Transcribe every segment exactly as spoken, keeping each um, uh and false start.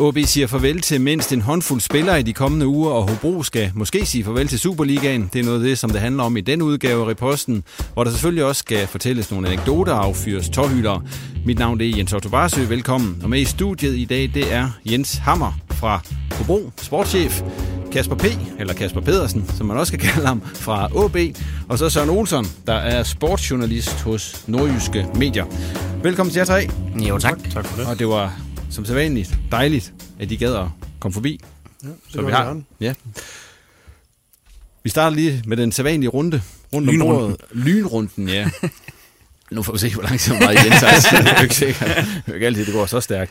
AaB siger farvel til mindst en håndfuld spillere i de kommende uger, og Hobro skal måske sige farvel til Superligaen. Det er noget af det, som det handler om i den udgave af Ripodsten, hvor der selvfølgelig også skal fortælles nogle anekdoter og affyres tårhylere. Mit navn er Jens Otto Barsøe, velkommen. Og med i studiet i dag, det er Jens Hammer fra Hobro, sportschef, Kasper P, eller Kasper Pedersen, som man også kan kalde ham, fra AaB, og så Søren Olsson, der er sportsjournalist hos Nordjyske Medier. Velkommen til jer tre. Jo, tak. Tak for det. Og det var som sædvanligt dejligt, at de gad at komme forbi. Ja, det så vi har. Ja. Vi starter lige med den sædvanlige runde. Rundt om bordet. Lynrunden, ja. Nu får vi se, hvor langsomt meget Jens er. Det er ikke sikkert. Det er ikke altid, det går så stærkt.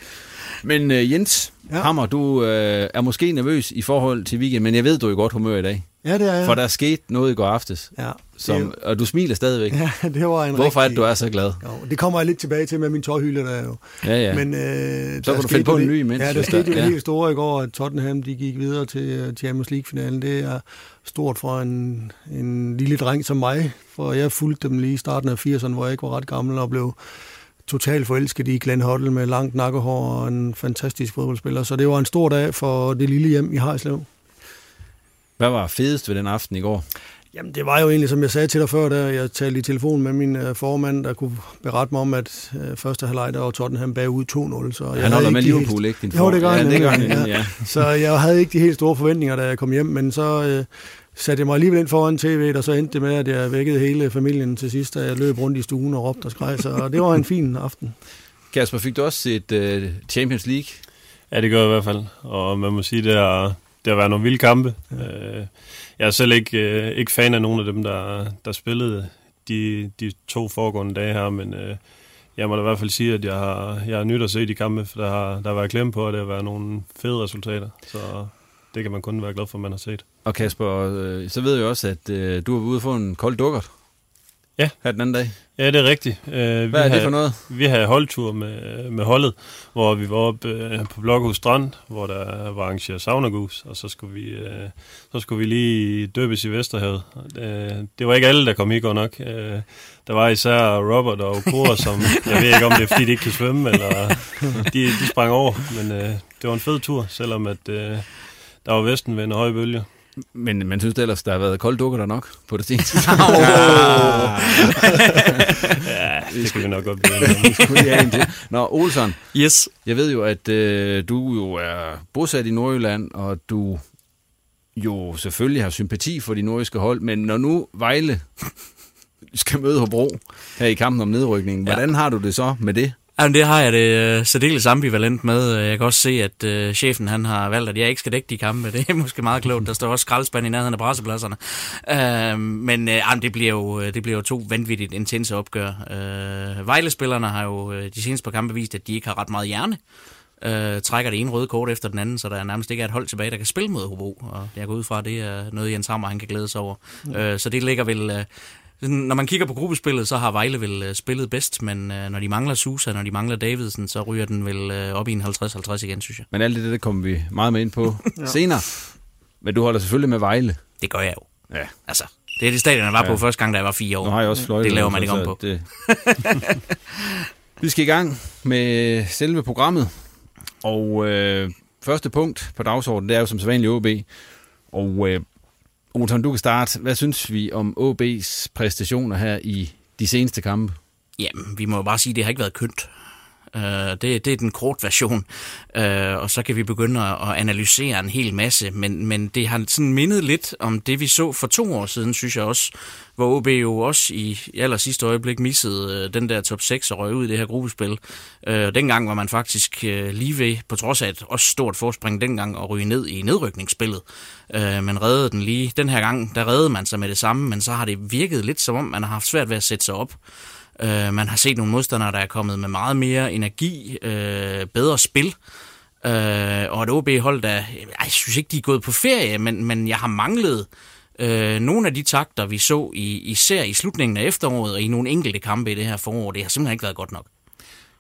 Men uh, Jens ja. Hammer, du uh, er måske nervøs i forhold til weekenden, men jeg ved, du er i godt humør i dag. Ja, det er jeg. For der skete noget i går aftes, ja, som, og du smiler stadigvæk. Ja, det var en Hvorfor rigtig... er du er så glad? Jo, det kommer jeg lidt tilbage til med min tårhylder, der jo. Ja, ja. Men, øh, så der kan du finde på en ny imens. Ja, der skete jo ja. helt store i går, at Tottenham de gik videre til Champions League-finalen. Det er stort for en, en lille dreng som mig, for jeg fulgte dem lige i starten af firserne, hvor jeg ikke var ret gammel og blev totalt forelsket i Glenn Hoddle med langt nakkehår og en fantastisk fodboldspiller. Så det var en stor dag for det lille hjem i Haderslev. Hvad var fedest ved den aften i går? Jamen, det var jo egentlig, som jeg sagde til dig før, da jeg talte i telefon med min øh, formand, der kunne berette mig om, at øh, første halvleg der var Tottenham bagud to nul. Så ja, jeg han holder med Liverpool, ikke? Helt... Jo, det gør han. Ja, ja, ja. ja. Så jeg havde ikke de helt store forventninger, da jeg kom hjem, men så øh, satte jeg mig alligevel ind foran tv'et, og så endte det med, at jeg vækkede hele familien til sidst, da jeg løb rundt i stuen og råbte og skreg, så det var en fin aften. Kasper, fik du også set øh, Champions League? Ja, det gør jeg i hvert fald, og man må sige, det er... Det har været nogle vilde kampe. Jeg er selv ikke, ikke fan af nogen af dem, der, der spillede de, de to foregående dage her, men jeg må da i hvert fald sige, at jeg har, jeg har nyt at se de kampe, for der har, der har været klemme på, og det har været nogle fede resultater, så det kan man kun være glad for, at man har set. Og Kasper, så ved jeg også, at du har ude for en kold dukkert ja. her den anden dag. Ja, det er rigtigt. Uh, Hvad vi er det for noget? Havde, vi havde holdtur med, med holdet, hvor vi var oppe uh, på Blokhus Strand, hvor der var arrangeret saunagus, og så skulle vi, uh, så skulle vi lige døbes i Vesterhavet. Uh, det var ikke alle, der kom i går nok. Uh, der var især Robert og Okora, som jeg ved ikke om det er, fordi de ikke kan svømme, eller de, de sprang over. Men uh, det var en fed tur, selvom at, uh, der var vestenvind og høje bølger. Men man synes ellers, der har været kolde dukker der nok på det seneste. Ja, det skal vi nok godt blive. Nå, Olsson, yes. Jeg ved jo, at øh, du jo er bosat i Nordjylland, og du jo selvfølgelig har sympati for de nordiske hold, men når nu Vejle skal møde Hobro her i kampen om nedrykningen, ja. hvordan har du det så med det? Jamen, det har jeg det uh, særdeles ambivalent med. Jeg kan også se, at uh, chefen han har valgt, at jeg ikke skal dække de kampe. Det er måske meget klogt. Der står også skraldspand i nærheden af pressepladserne. Uh, men uh, jamen, det, bliver jo, det bliver jo to vanvittigt intense opgør. Uh, Vejlespillerne har jo de seneste par kampe vist, at de ikke har ret meget hjerne. øh, trækker det ene røde kort efter den anden, så der nærmest ikke er et hold tilbage, der kan spille mod Hobro. Og jeg går ud fra, det er noget, Jens Hammer han kan glæde sig over. Mm. Øh, så det ligger vel... Øh, Når man kigger på gruppespillet, så har Vejle vel spillet bedst, men når de mangler Susa, når de mangler Davidsen, så ryger den vel op i en halvtreds halvtreds igen, synes jeg. Men alt det, det kommer vi meget med ind på ja. senere. Men du holder selvfølgelig med Vejle. Det gør jeg jo. Ja. Altså, det er det stadion, jeg var ja. på første gang, da jeg var fire år. Nu har jeg også fløjtet. Det laver man ikke om på. Det... Vi skal i gang med selve programmet. Og øh, første punkt på dagsordenen, det er jo som sædvanlig AaB. Og... Øh, Olsson, du kan starte. Hvad synes vi om AaB's præstationer her i de seneste kampe? Jamen, vi må jo bare sige, at det har ikke været kønt. Uh, det, det er den korte version. Uh, og så kan vi begynde at analysere en hel masse. Men, men det har sådan mindet lidt om det, vi så for to år siden, synes jeg også. Hvor AaB jo også i aller sidste øjeblik missede den der top seks og røg ud i det her gruppespil. Øh, dengang var man faktisk øh, lige ved, på trods af et også stort forspring dengang, at ryge ned i nedrykningsspillet. Øh, man reddede den lige. Den her gang, der reddede man sig med det samme, men så har det virket lidt som om, man har haft svært ved at sætte sig op. Øh, man har set nogle modstandere, der er kommet med meget mere energi, øh, bedre spil. Øh, og et AaB-hold, der... Jeg synes ikke, de er gået på ferie, men, men jeg har manglet... Øh, nogle af de takter, vi så i, især i slutningen af efteråret og i nogle enkelte kampe i det her forår, det har simpelthen ikke været godt nok.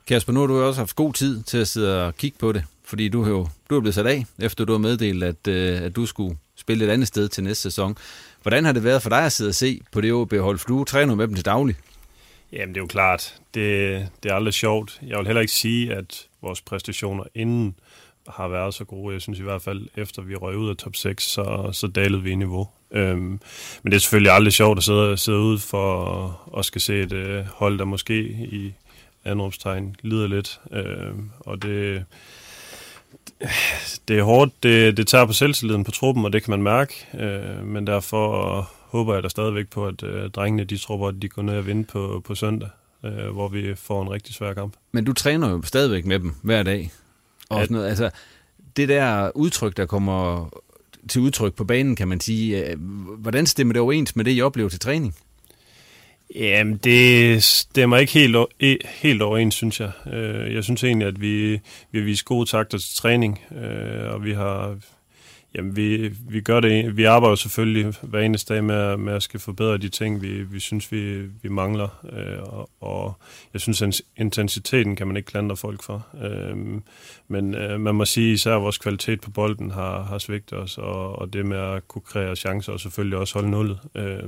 Kasper, nu har du jo også haft god tid til at sidde og kigge på det, fordi du er jo du er blevet sat af, efter du har meddelt, at, øh, at du skulle spille et andet sted til næste sæson. Hvordan har det været for dig at sidde og se på det AaB-hold, for du træner med dem til daglig? Jamen, det er jo klart. Det, det er aldrig sjovt. Jeg vil heller ikke sige, at vores præstationer inden har været så gode. Jeg synes i hvert fald, efter vi røg ud af top seks, så, så dalede vi i niveau. Øhm, men det er selvfølgelig aldrig sjovt at sidde, sidde ud for og skal se et øh, hold, der måske i anropstegn lider lidt. Øhm, og det, det er hårdt. Det, det tager på selvtilliden på truppen, og det kan man mærke. Øh, men derfor håber jeg da stadigvæk på, at øh, drengene, de tror, at de går ned og vinde på, på søndag, øh, hvor vi får en rigtig svær kamp. Men du træner jo stadigvæk med dem hver dag. Og at, sådan noget. Altså, det der udtryk, der kommer... til udtryk på banen, kan man sige. Hvordan stemmer det overens med det, I oplever til træning? Jamen, det stemmer ikke helt, o- helt overens, synes jeg. Jeg synes egentlig, at vi, vi viser gode takter til træning, og vi har... Jamen, vi, vi gør det. Vi arbejder selvfølgelig hver eneste dag med, med at skal forbedre de ting, vi, vi synes, vi, vi mangler. Øh, og, og jeg synes, intensiteten kan man ikke klandre folk for. Øh, men øh, man må sige, især vores kvalitet på bolden har, har svigtet os, og, og det med at kunne kreere chancer, og selvfølgelig også holde nullet. Øh,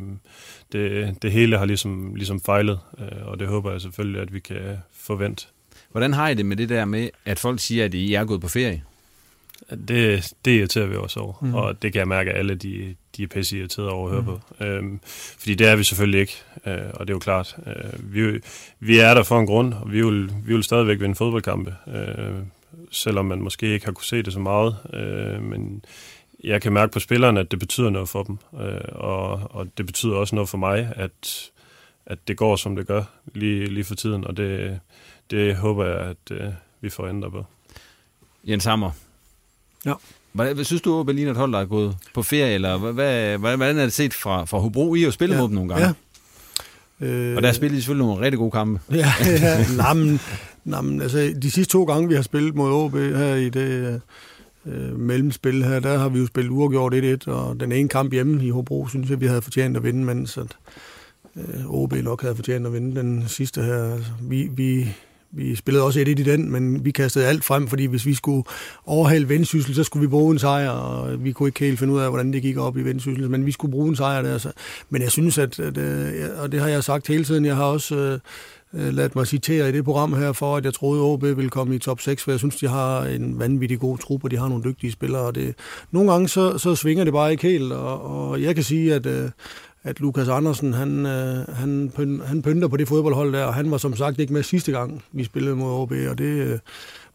det, det hele har ligesom, ligesom fejlet, øh, og det håber jeg selvfølgelig, at vi kan forvente. Hvordan har I det med det der med, at folk siger, at I er gået på ferie? Det, det irriterer vi også over, mm. og det kan jeg mærke, at alle de, de er pisse irriterede over at høre mm. på. Øhm, fordi det er vi selvfølgelig ikke, øh, og det er jo klart. Øh, vi, vi er der for en grund, og vi vil, vi vil stadigvæk vinde fodboldkampe, øh, selvom man måske ikke har kunne se det så meget. Øh, men jeg kan mærke på spillerne, at det betyder noget for dem, øh, og, og det betyder også noget for mig, at, at det går, som det gør lige, lige for tiden, og det, det håber jeg, at øh, vi får ændret på. Jens Hammer. Ja. Hvad synes du, at Berlin hold er gået på ferie, eller hvad, hvordan er det set fra, fra Hobro? I har jo spillet ja. mod dem nogle gange. Ja. Øh, og der har spillet selvfølgelig nogle rigtig gode kampe. Ja, ja. Jamen, jamen, altså, de sidste to gange, vi har spillet mod AaB her i det øh, mellemspil her, der har vi jo spillet uafgjort et-et, og den ene kamp hjemme i Hobro, synes jeg, vi havde fortjent at vinde, men så AaB øh, nok havde fortjent at vinde den sidste her. Altså, vi... vi Vi spillede også et-et i den, men vi kastede alt frem, fordi hvis vi skulle overhale Vendsyssel, så skulle vi bruge en sejr, og vi kunne ikke helt finde ud af, hvordan det gik op i Vendsyssel, men vi skulle bruge en sejr der. Så. Men jeg synes, at, at, og det har jeg sagt hele tiden, jeg har også øh, ladt mig citere i det program her, for at jeg troede, at AaB ville komme i top seks, for jeg synes, de har en vanvittig god trup, og de har nogle dygtige spillere. Og det, nogle gange, så, så svinger det bare ikke helt, og, og jeg kan sige, at... Øh, at Lukas Andersen, han, han, han pynter på det fodboldhold der, og han var som sagt ikke med sidste gang, vi spillede mod AaB, og det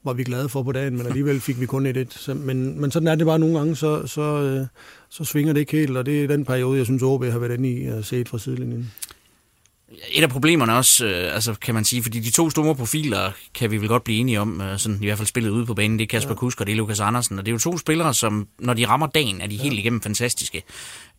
var vi glade for på dagen, men alligevel fik vi kun et-et. Men, men sådan er det bare nogle gange, så, så, så svinger det ikke helt, og det er den periode, jeg synes, AaB har været inde i at set fra sidelinjen. Et af problemerne også, øh, altså kan man sige, fordi de to store profiler kan vi vel godt blive enige om, øh, sådan i hvert fald spillet ude på banen, det er Kasper ja. Kusk og det er Lukas Andersen, og det er jo to spillere, som når de rammer dagen, er de ja. helt igennem fantastiske.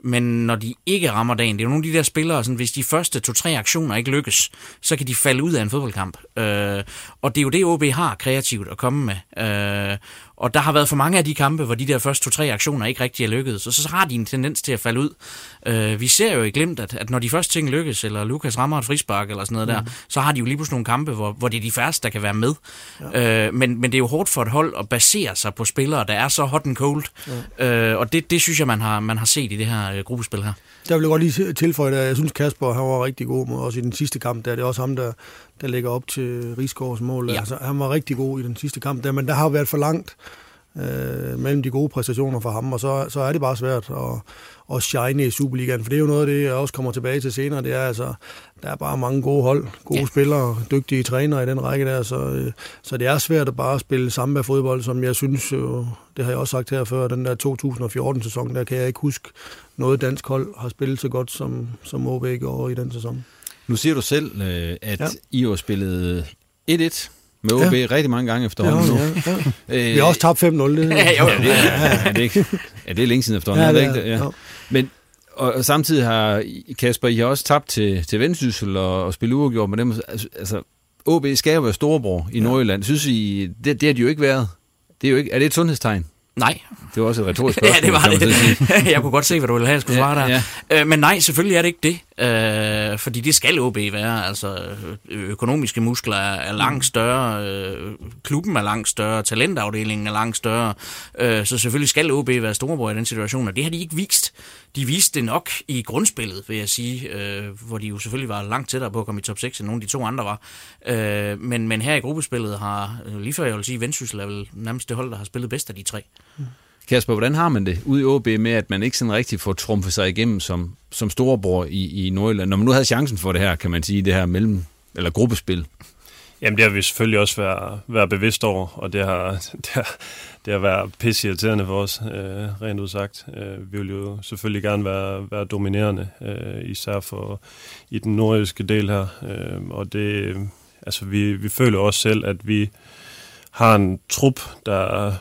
men når de ikke rammer dagen, det er jo nogle af de der spillere, sådan, hvis de første to-tre aktioner ikke lykkes, så kan de falde ud af en fodboldkamp. Øh, og det er jo det, AaB har kreativt at komme med. Øh, og der har været for mange af de kampe, hvor de der første to-tre aktioner ikke rigtig er lykkedes, så så har de en tendens til at falde ud. Øh, vi ser jo i Glimt, at, at når de første ting lykkes, eller Lukas rammer et frispark eller sådan noget mm. der, så har de jo lige pludselig nogle kampe, hvor, hvor det er de færreste, der kan være med. Ja. Øh, men, men det er jo hårdt for et hold at basere sig på spillere, der er så hot and cold. Ja. Øh, og det, det synes jeg, man har, man har set i det her gruppespil her. Der vil jeg godt lige tilføje, at jeg synes Kasper, han var rigtig god, også i den sidste kamp, der det er også ham, der, der lægger op til Risgaards mål. Ja. Altså, han var rigtig god i den sidste kamp, der, men der har været for langt øh, mellem de gode præstationer for ham, og så, så er det bare svært at, at shine i Superligaen, for det er jo noget af det, jeg også kommer tilbage til senere, det er altså, der er bare mange gode hold, gode ja. spillere, dygtige trænere i den række der, så, øh, så det er svært at bare spille samba fodbold, som jeg synes jo, det har jeg også sagt her før, den der to tusind og fjorten, der kan jeg ikke huske, noget dansk hold har spillet så godt, som, som AaB gjorde i den sæson. Nu siger du selv, øh, at ja. I har spillet et-et med AaB ja. rigtig mange gange efterhånden. Ja, ja, ja. øh, Vi har også tabt fem-nul. Det. Ja, jo, ja, det er, er, det ikke, er det længe siden efterhånden? Ja, det er, det er, ja. Ja. Men, og, og samtidig har Kasper, I har også tabt til, til Vendsyssel og, og spillet uafgjort med dem. Altså, AaB skal jo være storebror i ja. Nordjylland. Synes I, det, det har de jo ikke været. Det er, jo ikke, er det et sundhedstegn? Nej. Det var også et retorisk spørgsmål. Ja, det var det. Jeg kunne godt se, hvad du ville have, jeg skulle svare ja, der. Ja. Men nej, selvfølgelig er det ikke det. Øh, fordi det skal AaB være. Altså, økonomiske muskler er langt større. Øh, klubben er langt større. Talentafdelingen er langt større. Øh, så selvfølgelig skal AaB være storebror i den situation, og det har de ikke vist. De viste det nok i grundspillet, vil jeg sige. Øh, hvor de jo selvfølgelig var langt tættere på at komme i top seks, end nogle af de to andre var. Øh, men, men her i gruppespillet har, lige før jeg vil sige, Vendsyssel er vel nærmest det hold, der har spillet bedst af de tre. Kasper, hvordan har man det ude i AaB med, at man ikke sådan rigtig får trumfet sig igennem som, som storebror i, i Nordjylland? Når man nu havde chancen for det her, kan man sige, det her mellem- eller gruppespil. Jamen, det har vi selvfølgelig også været, været bevidst over, og det har, det har, det har været pisseirriterende for os, øh, rent udsagt. Øh, vi vil jo selvfølgelig gerne være, være dominerende, øh, især for, i den nordjyske del her. Øh, og det, altså, vi, vi føler også selv, at vi har en trup, der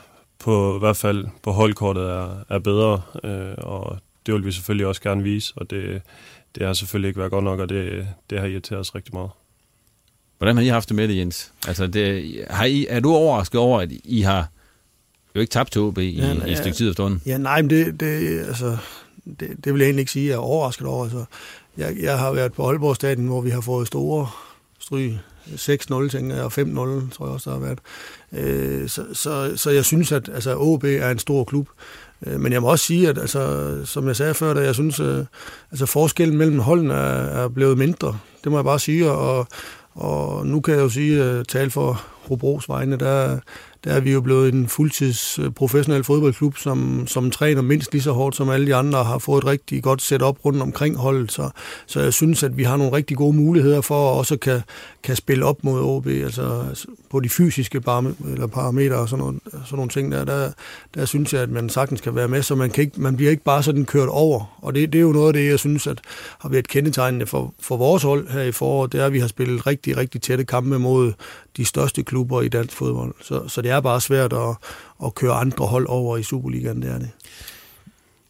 på i hvert fald på holdkortet er, er bedre, øh, og det vil vi selvfølgelig også gerne vise, og det, det har selvfølgelig ikke været godt nok, og det, det har irriteret os rigtig meget. Hvordan har I haft det med det, Jens? Altså, det, har I, er du overrasket over, at I har jo ikke tabt til AaB i, ja, i et stykke tid af stunden? Ja, nej, men det, det, altså, det, det vil jeg egentlig ikke sige, jeg er overrasket over. Altså, jeg, jeg har været på Aalborg Stadion, hvor vi har fået store stryg. seks-nul, tænker jeg, og fem-nul, tror jeg også, der har været. Øh, så, så, så jeg synes, at altså, AaB er en stor klub. Øh, men jeg må også sige, at altså, som jeg sagde før, at jeg synes, øh, altså forskellen mellem holdene er, er blevet mindre. Det må jeg bare sige, og, og nu kan jeg jo sige, at tale for Hobros vegne, der, der er vi jo blevet en fuldtids professionel fodboldklub, som, som træner mindst lige så hårdt som alle de andre, og har fået et rigtig godt setup rundt omkring holdet. Så, så jeg synes, at vi har nogle rigtig gode muligheder for at også kan, kan spille op mod AaB, altså på de fysiske parametre og sådan nogle, sådan nogle ting der, der. Der synes jeg, at man sagtens kan være med, så man, kan ikke, man bliver ikke bare sådan kørt over. Og det, det er jo noget af det, jeg synes, at har været kendetegnende for, for vores hold her i foråret, det er, at vi har spillet rigtig, rigtig tætte kampe mod de største klubber i dansk fodbold. Så, så det er bare svært at, at køre andre hold over i Superligaen, det er det.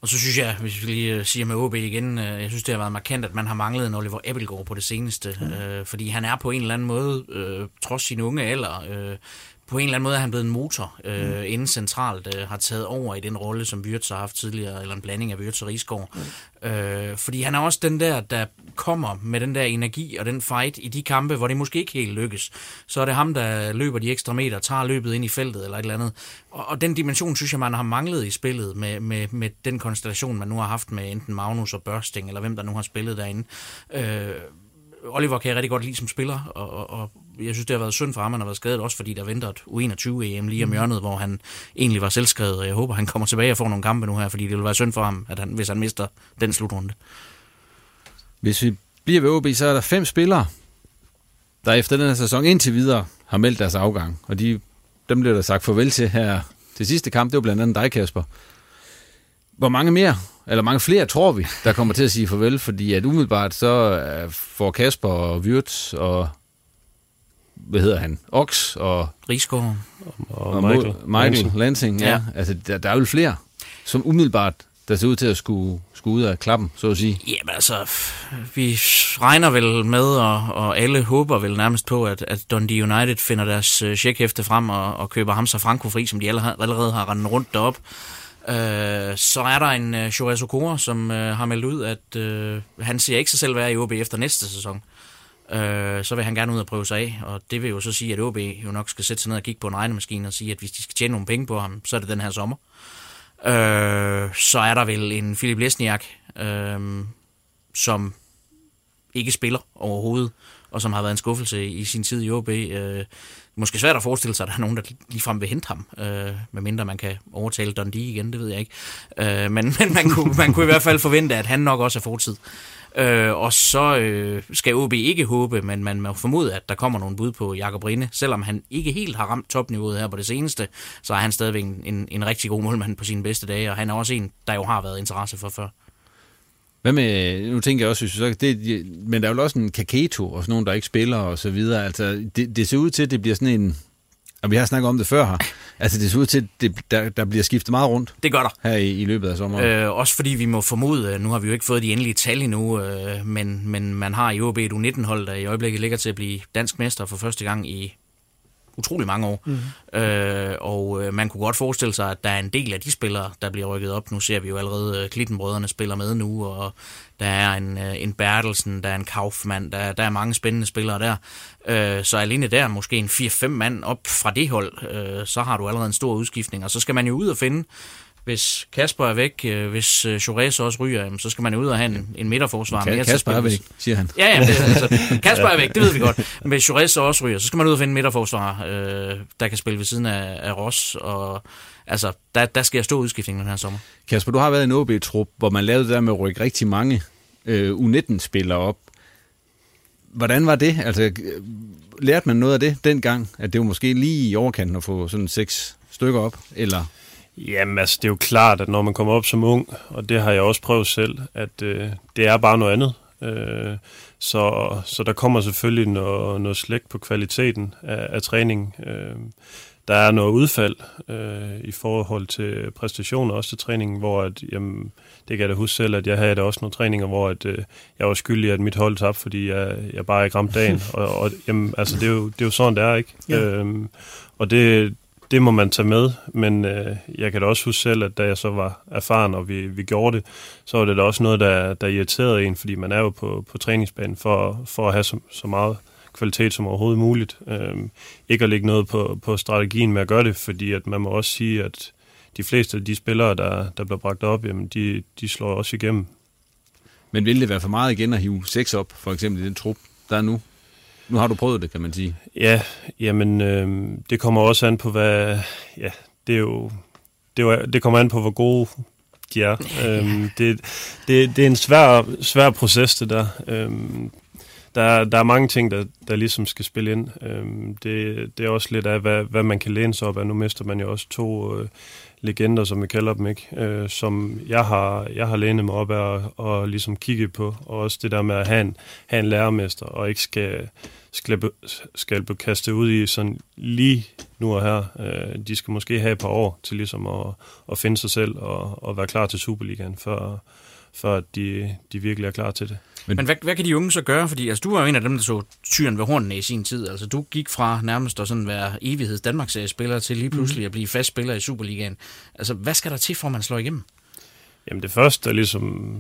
Og så synes jeg, hvis vi lige siger med AaB igen, jeg synes, det har været markant, at man har manglet en Oliver Abelgaard på det seneste. Mm. Øh, fordi han er på en eller anden måde, øh, trods sin unge alder, øh, på en eller anden måde er han blevet en motor, øh, mm. inden centralt øh, har taget over i den rolle, som Wirtz har haft tidligere, eller en blanding af Wirtz og Risgaard. Mm. Øh, fordi han er også den der, der kommer med den der energi og den fight i de kampe, hvor det måske ikke helt lykkes. Så er det ham, der løber de ekstra meter, tager løbet ind i feltet eller et eller andet. Og, og den dimension, synes jeg, man har manglet i spillet med, med, med den konstellation, man nu har haft med enten Magnus og Børsting, eller hvem der nu har spillet derinde. Øh, Oliver kan jeg rigtig godt lide som spiller, og, og, og jeg synes, det har været synd for ham, han har været skadet, også fordi der venter et U enogtyve E M lige om hjørnet, hvor han egentlig var selvskrevet, og jeg håber, han kommer tilbage og får nogle kampe nu her, fordi det vil være synd for ham, at han, hvis han mister den slutrunde. Hvis vi bliver ved AaB, så er der fem spillere, der efter den her sæson indtil videre har meldt deres afgang, og de, dem bliver der sagt farvel til her til sidste kamp, det var blandt andet dig, Kasper. Hvor mange mere, eller mange flere, tror vi, der kommer til at sige farvel, fordi at umiddelbart så får Kasper og Wirtz og hvad hedder han? Oks og Risgaard og, og Michael, Michael Lansing, ja. ja. Altså, der, der er jo flere, som umiddelbart, der ser ud til at skulle, skulle ud af klappen, så at sige? Jamen altså, vi regner vel med, og, og alle håber vel nærmest på, at, at Dundee United finder deres checkhæfte frem og, og køber Hamza Franco fri, som de allerede har rendt rundt derop. Øh, så er der en uh, Choresukor, som uh, har meldt ud, at uh, han ser ikke sig selv være i AaB efter næste sæson. Øh, så vil han gerne ud og prøve sig af, og det vil jo så sige, at AaB jo nok skal sætte sig ned og kigge på en regnemaskine og sige, at hvis de skal tjene nogle penge på ham, så er det den her sommer. Øh, så er der vel en Filip Lesniak, øh, som ikke spiller overhovedet, og som har været en skuffelse i sin tid i AaB. Øh, måske svært at forestille sig, at der er nogen, der ligefrem vil hente ham, øh, medmindre man kan overtale Dundee igen, det ved jeg ikke. Øh, men men man, kunne, man kunne i hvert fald forvente, at han nok også er fortid. Øh, og så øh, skal AaB ikke håbe, men man må formode, at der kommer nogle bud på Jakob Rinde. Selvom han ikke helt har ramt topniveauet her på det seneste, så er han stadigvæk en, en rigtig god målmand på sine bedste dage, og han er også en, der jo har været interesse for før. Hvad med, nu tænker jeg også, hvis så, det, men der er jo også en Kaketo og sådan nogen, der ikke spiller og så videre. Altså, det, det ser ud til, at det bliver sådan en, og vi har snakket om det før her, altså det ser ud til, at det, der, der bliver skiftet meget rundt. Det gør der. Her i, i løbet af sommeren. Øh, også fordi vi må formode, nu har vi jo ikke fået de endelige tal endnu, øh, men, men man har i AaB et U nitten-hold, der i øjeblikket ligger til at blive dansk mester for første gang i utrolig mange år. Mm-hmm. Øh, og man kunne godt forestille sig, at der er en del af de spillere, der bliver rykket op. Nu ser vi jo allerede, Klittenbrødrene spiller med nu, og der er en, en Bertelsen, der er en Kaufmann, der, der er mange spændende spillere der. Øh, så alene der, måske en fire fem mand op fra det hold, øh, så har du allerede en stor udskiftning. Og så skal man jo ud og finde, hvis Kasper er væk, øh, hvis Chores også ryger, jamen, så skal man jo ud og have en, en midterforsvar. Ka- Kasper er væk, siger han. Ja, jamen, det, altså, Kasper er væk, det ved vi godt. Men hvis Chores også ryger, så skal man ud og finde en midterforsvar, øh, der kan spille ved siden af, af Ross. Og, altså, der, der sker stor udskiftning den her sommer. Kasper, du har været i en AaB-trup, hvor man lavede det der med at rykke rigtig mange øh, U nitten-spillere op. Hvordan var det? Altså, lærte man noget af det dengang? At det var måske lige i overkanten at få sådan seks stykker op, eller... Jamen altså, det er jo klart, at når man kommer op som ung, og det har jeg også prøvet selv, at øh, det er bare noget andet. Øh, så, så der kommer selvfølgelig noget, noget slægt på kvaliteten af, af træningen. Øh, der er noget udfald øh, i forhold til præstationer, også til træningen, hvor at, jamen, det kan jeg da huske selv, at jeg havde da også nogle træninger, hvor at, øh, jeg var skyldig, at mit hold tabte, fordi jeg, jeg bare ikke ramte dagen. Og, og jamen, altså, det er jo, det er jo sådan, det er, ikke? Ja. Øh, og det... Det må man tage med, men øh, jeg kan da også huske selv, at da jeg så var erfaren, og vi, vi gjorde det, så var det da også noget, der, der irriterede en, fordi man er jo på, på træningsbanen for, for at have så, så meget kvalitet som overhovedet muligt. Øh, ikke at lægge noget på, på strategien med at gøre det, fordi at man må også sige, at de fleste af de spillere, der, der bliver bragt op, jamen de, de slår også igennem. Men ville det være for meget igen at hive seks op, for eksempel i den trup, der er nu? Nu har du prøvet det, kan man sige. Ja, jamen øh, det kommer også an på hvad. Ja, det er jo det, er jo, det kommer an på hvor gode de er. øhm, det, det, det er en svær svær proces det der. Øhm, der. Der er mange ting der der ligesom skal spille ind. Øhm, det, det er også lidt af hvad, hvad man kan læne sig op af. Nu mister man jo også to øh, legender, som vi kalder dem, ikke, øh, som jeg har jeg har lænet mig op af og, og ligesom kigge på, og også det der med at have en, have en lærermester og ikke skal Skal, skal blive kastet ud i sådan lige nu og her. De skal måske have et par år til ligesom at, at finde sig selv og, og være klar til Superligaen, før, før de, de virkelig er klar til det. Men, Men hvad, hvad kan de unge så gøre? Fordi altså, du var jo en af dem, der så tyren ved hornene i sin tid. Altså, du gik fra nærmest at sådan være evigheds Danmarks-seriespiller til lige pludselig at blive fast spiller i Superligaen. Altså, hvad skal der til, for man slår igennem? Jamen det første, der ligesom...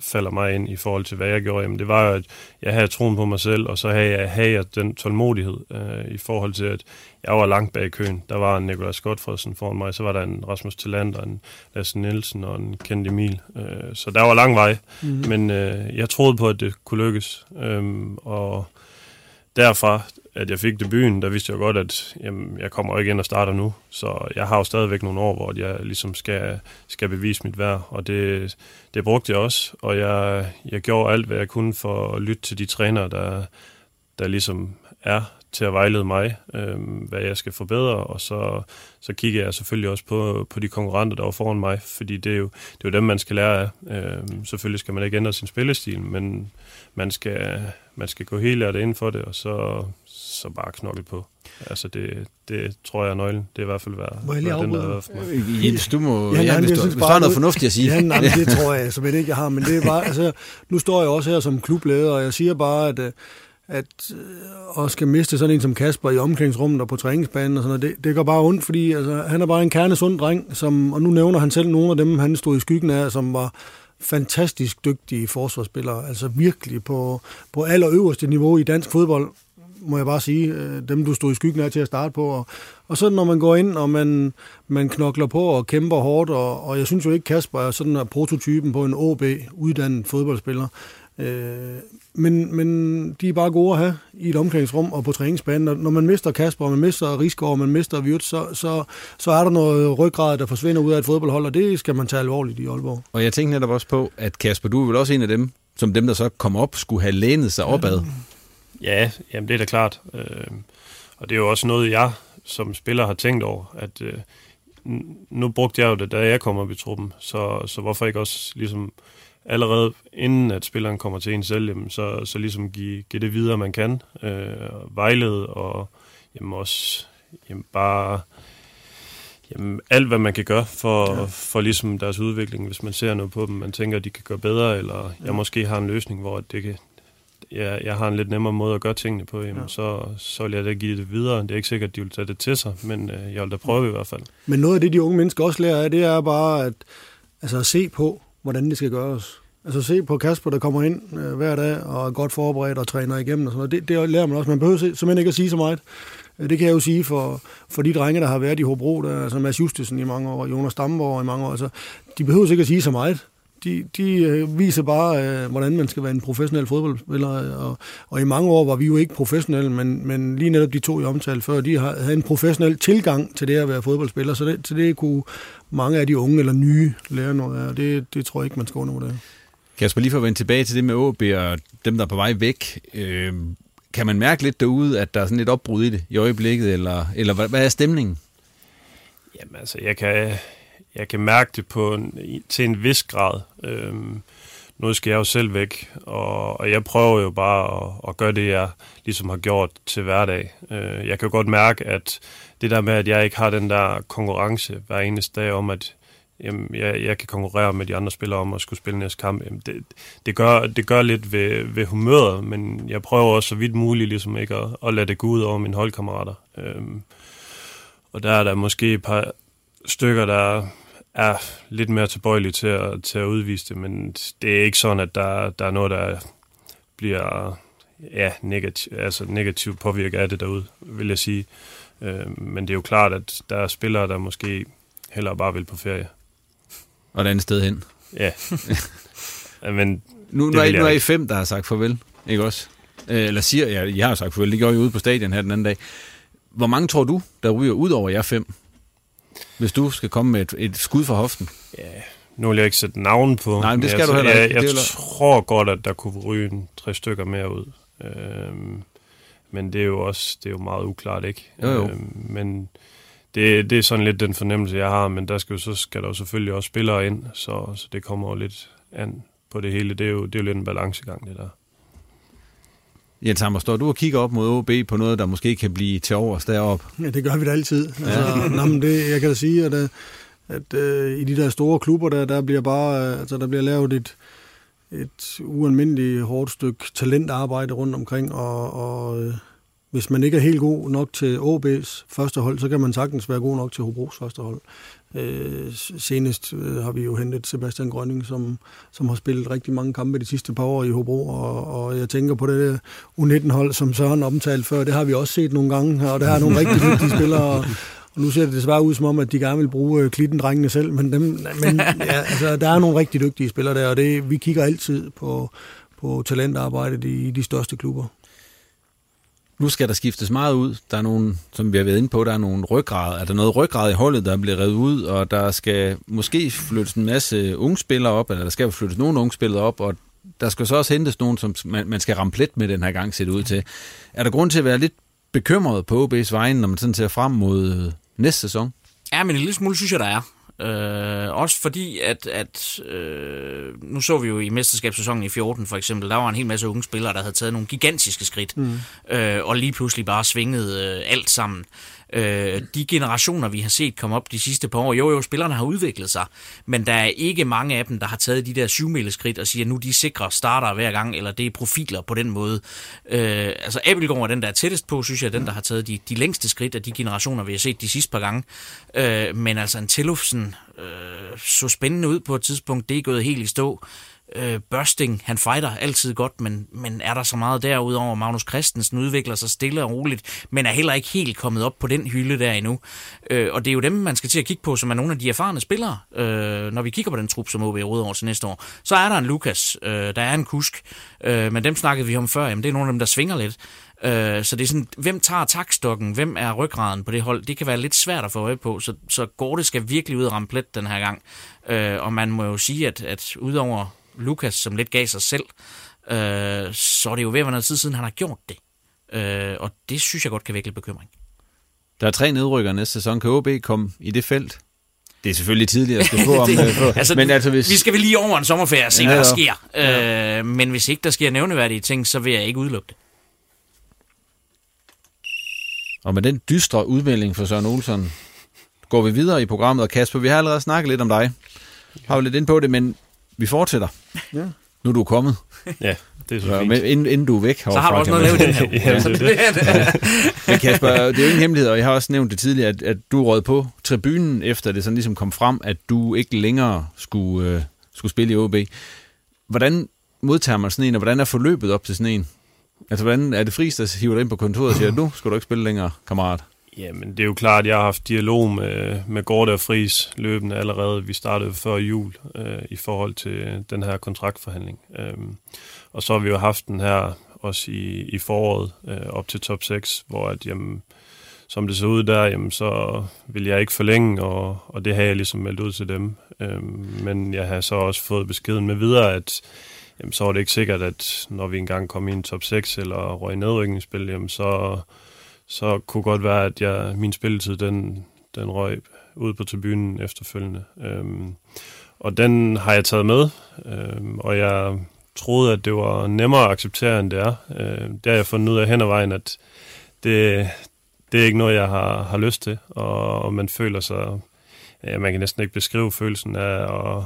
falder mig ind i forhold til, hvad jeg gjorde, jamen det var jo, at jeg havde troen på mig selv, og så havde jeg, havde jeg den tålmodighed øh, i forhold til, at jeg var langt bag køen. Der var en Nikolaj Skotfredsen foran mig, så var der en Rasmus Tillander, en Lasse Nielsen og en Kent Emil. Øh, så der var lang vej, mm-hmm. men øh, jeg troede på, at det kunne lykkes. Øh, og derfra, at jeg fik debuten, der vidste jeg godt, at jamen, jeg kommer ikke ind og starter nu. Så jeg har jo stadigvæk nogle år, hvor jeg ligesom skal, skal bevise mit værd, og det, det brugte jeg også. Og jeg, jeg gjorde alt, hvad jeg kunne for at lytte til de trænere, der, der ligesom er til at vejlede mig, øh, hvad jeg skal forbedre, og så, så kigger jeg selvfølgelig også på, på de konkurrenter, der er foran mig, fordi det er jo, det er jo dem, man skal lære af. Øh, selvfølgelig skal man ikke ændre sin spillestil, men man skal, man skal gå helt lært inden for det, og så, så bare knokle på. Altså det, det tror jeg er nøglen. Det er i hvert fald været, må jeg lige den, der har været for mig. Jens, du må... Ja, ja, hvis du har noget fornuftigt at sige. Ja, nej, det tror jeg som ikke, jeg har, men det er bare... Altså, nu står jeg også her som klubleder, og jeg siger bare, at... at og skal miste sådan en som Kasper i omklædningsrummet og på træningsbanen og sådan noget, det, det går bare ondt, fordi altså, han er bare en kernesund dreng, som, og nu nævner han selv nogle af dem, han stod i skyggen af, som var fantastisk dygtige forsvarsspillere, altså virkelig på, på allerøverste niveau i dansk fodbold, må jeg bare sige, dem du stod i skyggen af til at starte på, og, og så når man går ind, og man, man knokler på og kæmper hårdt, og, og jeg synes jo ikke, Kasper er sådan en prototypen på en AaB uddannet fodboldspiller. Øh, men, men de er bare gode at have i et omklædningsrum og på træningsbanen. Når man mister Kasper, man mister Risgaard, man mister Wirtz, så, så, så er der noget ryggrad, der forsvinder ud af et fodboldhold, og det skal man tage alvorligt i Aalborg. Og jeg tænkte netop også på, at Kasper, du er vel også en af dem, som dem, der så kom op, skulle have lænet sig opad. Ja, jamen det er da klart. Øh, og det er jo også noget, jeg som spiller har tænkt over, at øh, nu brugte jeg jo det, da jeg kom op i truppen, så, så hvorfor ikke også ligesom... allerede inden at spilleren kommer til en selv, jamen, så, så ligesom give, give det videre, man kan. Øh, vejlede og jamen, også jamen, bare jamen, alt, hvad man kan gøre for, ja. for ligesom deres udvikling, hvis man ser noget på dem, man tænker, at de kan gøre bedre, eller ja. jeg måske har en løsning, hvor det kan, jeg, jeg har en lidt nemmere måde at gøre tingene på, jamen, ja. så, så vil jeg da give det videre. Det er ikke sikkert, at de vil tage det til sig, men øh, jeg vil da prøve i hvert fald. Men noget af det, de unge mennesker også lærer af, det er bare at, altså at se på, hvordan det skal gøres. Altså se på Kasper, der kommer ind øh, hver dag og er godt forberedt og træner igennem og sådan noget. Det, det lærer man også. Man behøver simpelthen ikke at sige så meget. Det kan jeg jo sige for, for de drenge, der har været i Hobro, der, altså Mads Justesen i mange år, Jonas Damborg i mange år, altså, de behøver ikke at sige så meget. De, de øh, viser bare, øh, hvordan man skal være en professionel fodboldspiller. Og, og i mange år var vi jo ikke professionelle, men, men lige netop de to i omtale før, de havde en professionel tilgang til det at være fodboldspiller, så det, til det kunne mange af de unge eller nye lære noget af, og det, det tror jeg ikke, man skal undervurdere. Kasper, lige for at vende tilbage til det med AaB og dem, der er på vej væk, øh, kan man mærke lidt derude, at der er sådan lidt opbrud i det i øjeblikket, eller, eller hvad, hvad er stemningen? Jamen altså, jeg kan... Jeg kan mærke det på en, til en vis grad. Øhm, nu skal jeg jo selv væk, og, og jeg prøver jo bare at, at gøre det, jeg ligesom har gjort til hverdag. Øh, jeg kan godt mærke, at det der med, at jeg ikke har den der konkurrence hver eneste dag om, at jamen, jeg, jeg kan konkurrere med de andre spillere om at skulle spille næste kamp, jamen, det, det, gør, det gør lidt ved, ved humøret, men jeg prøver også så vidt muligt ligesom ikke at, at lade det gå ud over mine holdkammerater. Øhm, og der er der måske et par stykker, der... er lidt mere tilbøjelige til at, til at udvise det, men det er ikke sådan, at der, der er noget, der bliver ja, negativ, altså negativt påvirket af det derude, vil jeg sige. Øh, men det er jo klart, at der er spillere, der måske hellere bare vil på ferie. Og et andet sted hen. Ja. Men nu, nu, er I, nu er I fem, der har sagt farvel, ikke også? Eller siger, ja, jeg har sagt farvel, det gjorde I ude på stadion her den anden dag. Hvor mange tror du, der ryger ud over jer fem? Hvis du skal komme med et, et skud fra hoften. Ja, nu vil jeg ikke sætte navn på. Nej, men det skal jeg, du heller ikke. Jeg, jeg tror godt, at der kunne ryge en, tre stykker mere ud. Øhm, men det er jo også det er jo meget uklart, ikke? Jo, jo. Øhm, men det, det er sådan lidt den fornemmelse, jeg har. Men der skal, jo, så skal der jo selvfølgelig også spillere ind, så, så det kommer jo lidt an på det hele. Det er jo, det er jo lidt en balancegang, det der. Jens Hammer, står du og kigger op mod AaB på noget, der måske kan blive til overs deroppe? Ja, det gør vi da altid. Altså, ja. Nå, men det, jeg kan da sige, at, at, at øh, i de der store klubber, der, der bliver bare, altså, der bliver lavet et, et ualmindeligt hårdt stykke talentarbejde rundt omkring, og, og øh, hvis man ikke er helt god nok til AaB's første hold, så kan man sagtens være god nok til Hobros første hold. Øh, senest øh, har vi jo hentet Sebastian Grønning, som, som har spillet rigtig mange kampe de sidste par år i Hobro, og, og jeg tænker på det U nitten-hold, som Søren omtalte før, det har vi også set nogle gange, og der er nogle rigtig vigtige spillere, og, og nu ser det desværre ud som om, at de gerne vil bruge Klitten-drengene selv, men, dem, men ja, altså, der er nogle rigtig dygtige spillere der, og det, vi kigger altid på, på talentarbejdet i de største klubber. Nu skal der skiftes meget ud. Der er nogle, som vi har været inde på, der er nogle ryggrad. Er der noget ryggrad i holdet, der er blevet revet ud, og der skal måske flyttes en masse unge spillere op, eller der skal flyttes nogle unge spillere op, og der skal så også hentes nogen, som man skal ramme plet med den her gang, ser det ud til. Er der grund til at være lidt bekymret på A A B's vegne, når man sådan ser frem mod næste sæson? Ja, men en lille smule synes jeg, der er. Øh, også fordi, at, at øh, nu så vi jo i mesterskabssæsonen i fjorten for eksempel, der var en hel masse unge spillere, der havde taget nogle gigantiske skridt, mm. øh, og lige pludselig bare svingede øh, alt sammen. Øh, de generationer, vi har set komme op de sidste par år, jo jo, spillerne har udviklet sig, men der er ikke mange af dem, der har taget de der syvmæleskridt og siger, nu de sikre starter hver gang, eller det er profiler på den måde. Øh, altså Abelgaard er den, der er tættest på, synes jeg, den, der har taget de, de længste skridt af de generationer, vi har set de sidste par gange. Øh, men altså en Tillufsen øh, så spændende ud på et tidspunkt, det er gået helt i stå. Øh, Børsting, han fighter altid godt, men, men er der så meget derudover? Magnus Christensen udvikler sig stille og roligt, men er heller ikke helt kommet op på den hylde der endnu. Øh, og det er jo dem, man skal til at kigge på, som er nogle af de erfarne spillere. Øh, når vi kigger på den trup, som A A B råder over til næste år, så er der en Lukas, øh, der er en Kusk, øh, men dem snakkede vi om før, jamen det er nogle af dem, der svinger lidt. Øh, så det er sådan, hvem tager takstokken, hvem er rygraden på det hold? Det kan være lidt svært at få øje på, så, så går det skal virkelig ud og ramme plet den her gang. Øh, og man må jo sige, at, at udover Lukas, som lidt gav sig selv, øh, så er det jo ved at være noget tid siden, han har gjort det. Øh, og det synes jeg godt kan vække bekymring. Der er tre nedrykker næste sæson. Kan A A B komme i det felt? Det er selvfølgelig tidligere at skulle få om. det, altså, men altså, hvis... Vi skal vel lige over en sommerferie og se, ja, hvad der sker. Ja. Øh, men hvis ikke der sker nævneværdige ting, så vil jeg ikke udelukke det. Og med den dystre udmelding fra Søren Olsson, går vi videre i programmet. Og Kasper, vi har allerede snakket lidt om dig. Har vi lidt ind på det, men vi fortsætter. Ja. Nu er du kommet. Ja, det er så fint. Men inden, inden du er væk. Så har du også noget at lave i den her uge. Ja, det er det. Ja. Men Kasper, det er jo ingen hemmelighed, og jeg har også nævnt det tidligere, at, at du rød på tribunen, efter det sådan ligesom kom frem, at du ikke længere skulle, øh, skulle spille i A A B. Hvordan modtager man sådan en, og hvordan er forløbet op til sådan en? Altså, hvordan er det Friis, der hiver dig ind på kontoret og siger, nu skal du ikke spille længere, kammerat? Jamen, det er jo klart, at jeg har haft dialog med, med Gorte og Friis løbende allerede. Vi startede før jul øh, i forhold til den her kontraktforhandling. Øhm, og så har vi jo haft den her også i, i foråret øh, op til top seks, hvor at, jamen, som det så ud der, jamen, så ville jeg ikke forlænge, og, og det har jeg ligesom meldt ud til dem. Øhm, men jeg har så også fået beskeden med videre, at jamen, så var det ikke sikkert, at når vi engang kom i en top seks eller røg i nedrykningsspil, jamen, så... så kunne godt være, at jeg, min spilletid, den, den røg ud på tribunen efterfølgende. Øhm, og den har jeg taget med, øhm, og jeg troede, at det var nemmere at acceptere, end det er. Øhm, det har jeg fundet ud af hen ad vejen, at det, det er ikke noget, jeg har, har lyst til, og, og man føler sig, ja, man kan næsten ikke beskrive følelsen af at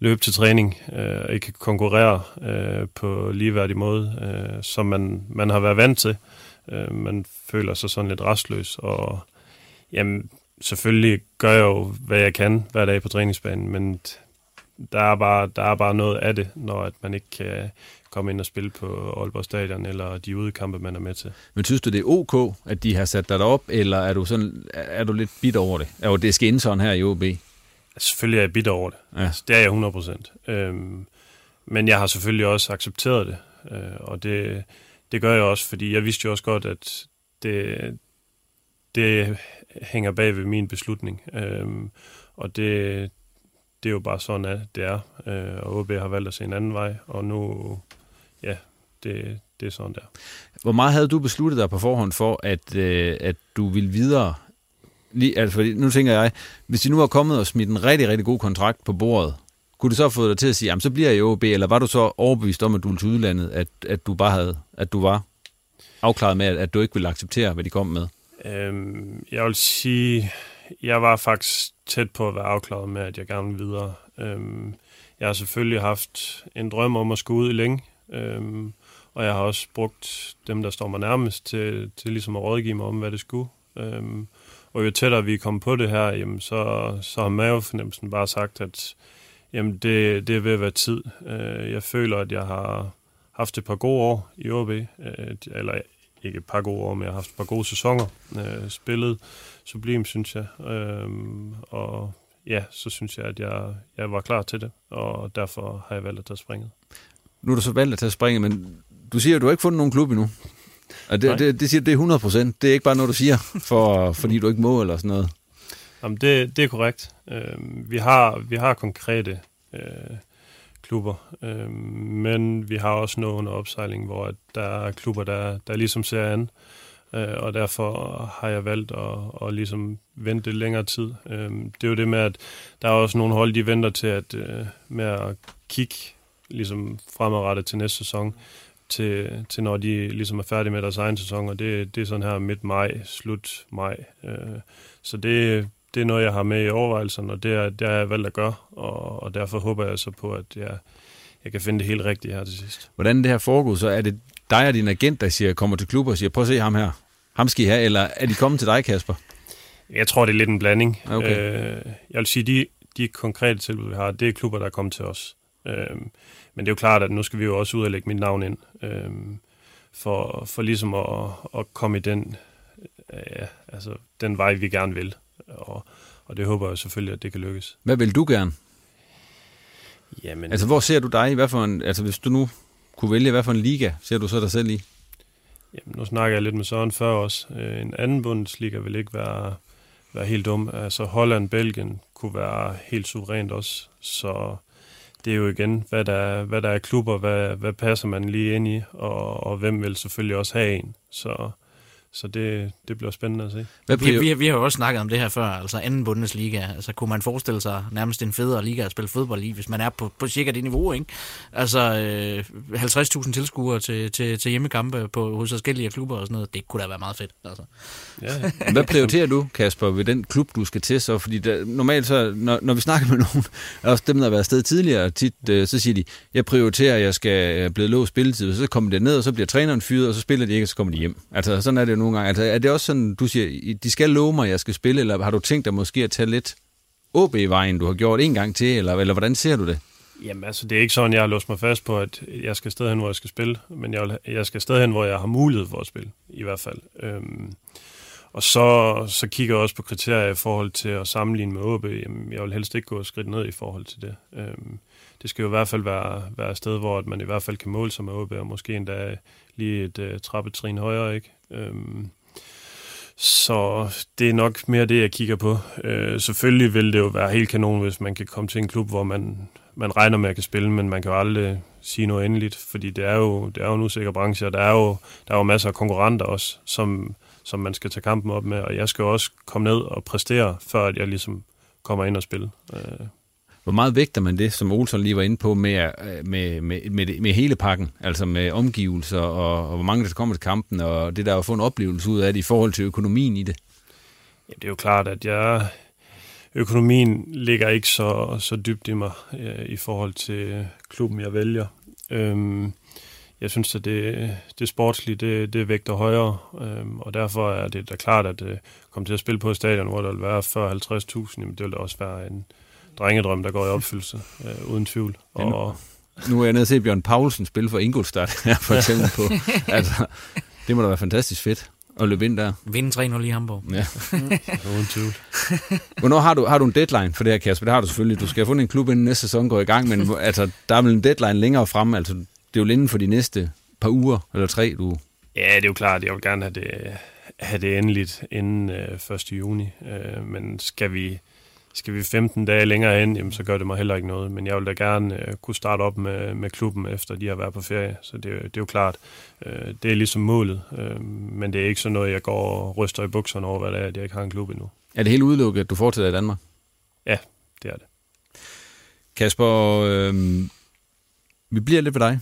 løbe til træning, øh, og ikke konkurrere øh, på ligeværdig måde, øh, som man, man har været vant til. Man føler sig sådan lidt rastløs, og jamen, selvfølgelig gør jeg jo, hvad jeg kan hver dag på træningsbanen, men der er bare, der er bare noget af det, når at man ikke kan komme ind og spille på Aalborg Stadion eller de udekampe, man er med til. Men synes du, det er ok, at de har sat dig derop, eller er du, sådan, er du lidt bitter over det? Er det skal ind sådan her i A A B? Selvfølgelig er jeg bitter over det. Ja. Altså, det er jeg hundrede procent. Øhm, men jeg har selvfølgelig også accepteret det, øh, og det... Det gør jeg også, fordi jeg vidste jo også godt, at det, det hænger bag ved min beslutning. Øhm, og det, det er jo bare sådan, at det er. Øh, og A A B har valgt at se en anden vej, og nu, ja, det, det er sådan der. Hvor meget havde du besluttet dig på forhånd for, at, øh, at du ville videre? Lige, altså, nu tænker jeg, hvis de nu var kommet og smidt en rigtig, rigtig god kontrakt på bordet, kunne du så have fået dig til at sige, jamen så bliver jeg i A A B, eller var du så overbevist om, at du ville til udlandet, at, at du bare havde, at du var afklaret med, at du ikke ville acceptere, hvad de kom med? Øhm, jeg vil sige, jeg var faktisk tæt på at være afklaret med, at jeg gerne ville videre. Øhm, jeg har selvfølgelig haft en drøm om at skulle ud i længe, øhm, og jeg har også brugt dem, der står mig nærmest, til, til ligesom at rådgive mig om, hvad det skulle. Øhm, og jo tættere vi kom på det her, jamen, så, så har mavefornemmelsen bare sagt, at jamen, det, det er ved at være tid. Jeg føler, at jeg har haft et par gode år i A A B. Eller ikke et par gode år, men jeg har haft et par gode sæsoner. Spillet sublim, synes jeg. Og ja, så synes jeg, at jeg, jeg var klar til det. Og derfor har jeg valgt at tage springet. Nu er du så valgt at tage springet, men du siger, at du har ikke fundet nogen klub endnu. Og det, det, det siger, det er hundrede procent. Det er ikke bare noget, du siger, for, fordi du ikke må eller sådan noget. Jamen, det, det er korrekt. Øh, vi, har, vi har konkrete øh, klubber, øh, men vi har også noget under opsejling, hvor der er klubber, der, der ligesom ser an. og derfor har jeg valgt at, at ligesom vente længere tid. Det er jo det med, at der er også nogle hold, de venter til at, med at kigge ligesom fremadrettet til næste sæson, til, til når de ligesom er færdige med deres egen sæson, og det, det er sådan her midt maj, slut maj. Så det, det er noget, jeg har med i overvejelsen, og det er, det har jeg valgt at gøre, og, og derfor håber jeg så på, at jeg, jeg kan finde det helt rigtigt her til sidst. Hvordan det her foregår, så er det dig og din agent, der siger, kommer til klubber og siger, prøv at se ham her, ham skal I have, eller er de kommet til dig, Kasper? Jeg tror, det er lidt en blanding. Okay. Øh, jeg vil sige, de, de konkrete tilbud, vi har, det er klubber, der er kommet til os. Øh, men det er jo klart, at nu skal vi jo også ud og lægge mit navn ind, øh, for, for ligesom at, at komme i den, øh, altså, den vej, vi gerne vil. Og, og det håber jeg selvfølgelig, at det kan lykkes. Hvad vil du gerne? Jamen, altså, hvor ser du dig i? Hvad for en, altså, hvis du nu kunne vælge, hvad for en liga ser du så dig selv i? Jamen, nu snakker jeg lidt med Søren før også. En anden bundesliga vil ikke være, være helt dum. Altså, Holland, Belgien kunne være helt suverænt også. Så det er jo igen, hvad der, hvad der er klubber, hvad, hvad passer man lige ind i, og, og hvem vil selvfølgelig også have en. Så... Så det, det bliver spændende at se. Vi, vi, vi har jo også snakket om det her før, altså anden bundesliga. Altså kunne man forestille sig nærmest en federe liga at spille fodbold i, hvis man er på, på cirka det niveau, ikke? Altså øh, halvtreds tusind tilskuere til, til, til hjemmekampe på, hos forskellige klubber og sådan noget, det kunne da være meget fedt. Altså. Ja. Hvad prioriterer du, Kasper, ved den klub, du skal til så? Fordi der, normalt så, når, når vi snakker med nogen, også dem, der har været afsted tidligere, tit, øh, så siger de, jeg prioriterer, jeg skal blive låst spilletid, så kommer det ned, og så bliver træneren fyret, og så spiller de ikke, og så kommer de hjem. Altså sådan er det nogle gange. Altså, er det også sådan, du siger, de skal love mig, jeg skal spille, eller har du tænkt dig måske at tage lidt AaB-vejen, du har gjort en gang til, eller, eller hvordan ser du det? Jamen altså, det er ikke sådan, jeg har låst mig fast på, at jeg skal sted hen, hvor jeg skal spille, men jeg, jeg skal sted hen, hvor jeg har mulighed for at spille, i hvert fald. Øhm, og så, så kigger jeg også på kriterier i forhold til at sammenligne med AaB. Jamen, jeg vil helst ikke gå skridt ned i forhold til det. Øhm, det skal jo i hvert fald være, være et sted, hvor man i hvert fald kan måle sig med AaB, og måske endda lige et uh, trappetrin højere, ikke? Så det er nok mere det, jeg kigger på. Øh, selvfølgelig vil det jo være helt kanon, hvis man kan komme til en klub, hvor man, man regner med at kan spille, men man kan jo aldrig sige noget endeligt, fordi det er jo, det er jo en usikker branche, og der er jo, der er jo masser af konkurrenter også, som, som man skal tage kampen op med, og jeg skal også komme ned og præstere, før jeg ligesom kommer ind og spiller. Øh. Hvor meget vægter man det, som Olsson lige var inde på, med, med, med, med, med hele pakken, altså med omgivelser, og, og hvor mange der kommer til kampen, og det der at få en oplevelse ud af det i forhold til økonomien i det? Ja, det er jo klart, at jeg, økonomien ligger ikke så, så dybt i mig øh, i forhold til klubben, jeg vælger. Øhm, jeg synes, at det, det sportslige, det, det vægter højere, øhm, og derfor er det da klart, at øh, komme til at spille på et stadion, hvor der vil være fyrre til halvtreds tusind, jamen det vil da også være en drengedrøm, der går i opfyldelse, øh, uden tvivl. Og, ja, nu, nu er jeg nede til Bjørn Paulsen spille for Ingolstadt her, for eksempel. På. Altså, det må da være fantastisk fedt at løbe ind der. Vinde tre nul i Hamburg. Ja, uden tvivl. Hvornår har du, har du en deadline for det her, Kasper? Det har du selvfølgelig. Du skal have fundet en klub, inden næste sæson går i gang, men altså, der er vel en deadline længere frem. Altså, det er jo inden for de næste par uger, eller tre, du... Ja, det er jo klart. Jeg vil gerne have det, have det endeligt inden øh, første juni. Øh, men skal vi... Skal vi femten dage længere hen, jamen, så gør det mig heller ikke noget. Men jeg vil da gerne øh, kunne starte op med, med klubben, efter de har været på ferie. Så det, det er jo klart, øh, det er ligesom målet. Øh, men det er ikke sådan noget, jeg går og ryster i bukserne over, hvad det er, at jeg ikke har en klub endnu. Er det helt udelukket, at du fortsætter i Danmark? Ja, det er det. Kasper, øh, vi bliver lidt ved dig.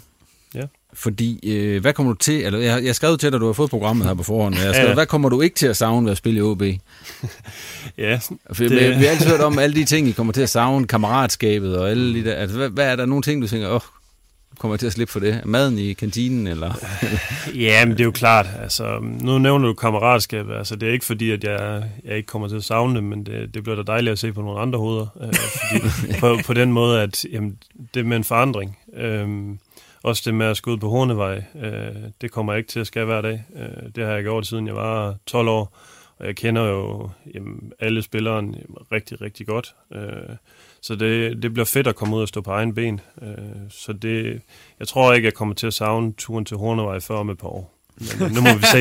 Ja. Fordi, øh, hvad kommer du til... Eller, jeg, jeg skrev til dig, du har fået programmet her på forhånd. Jeg skrev, ja, ja. Hvad kommer du ikke til at savne ved at spille i AaB? Ja. For, det... Vi, vi har altid hørt om alle de ting, I kommer til at savne. Kammeratskabet og alle de der... Altså, hvad, hvad er der nogle ting, du tænker, åh, oh, kommer jeg til at slippe for det? Maden i kantinen, eller... Ja, men det er jo klart. Altså, nu nævner du kammeratskabet. Altså, det er ikke fordi, at jeg, jeg ikke kommer til at savne det, men det, det bliver da dejligt at se på nogle andre hoveder. Øh, fordi, på, på den måde, at jamen, det er med en forandring... Øh, Også det med at skulle ud på Hornevej, øh, det kommer jeg ikke til at skære hver dag. Øh, det har jeg gjort, siden jeg var tolv år, og jeg kender jo jamen, alle spilleren jamen, rigtig, rigtig godt. Øh, så det, det bliver fedt at komme ud og stå på egen ben. Øh, så det, jeg tror ikke, jeg kommer til at savne turen til Hornevej før om et par år. Men nu må vi se.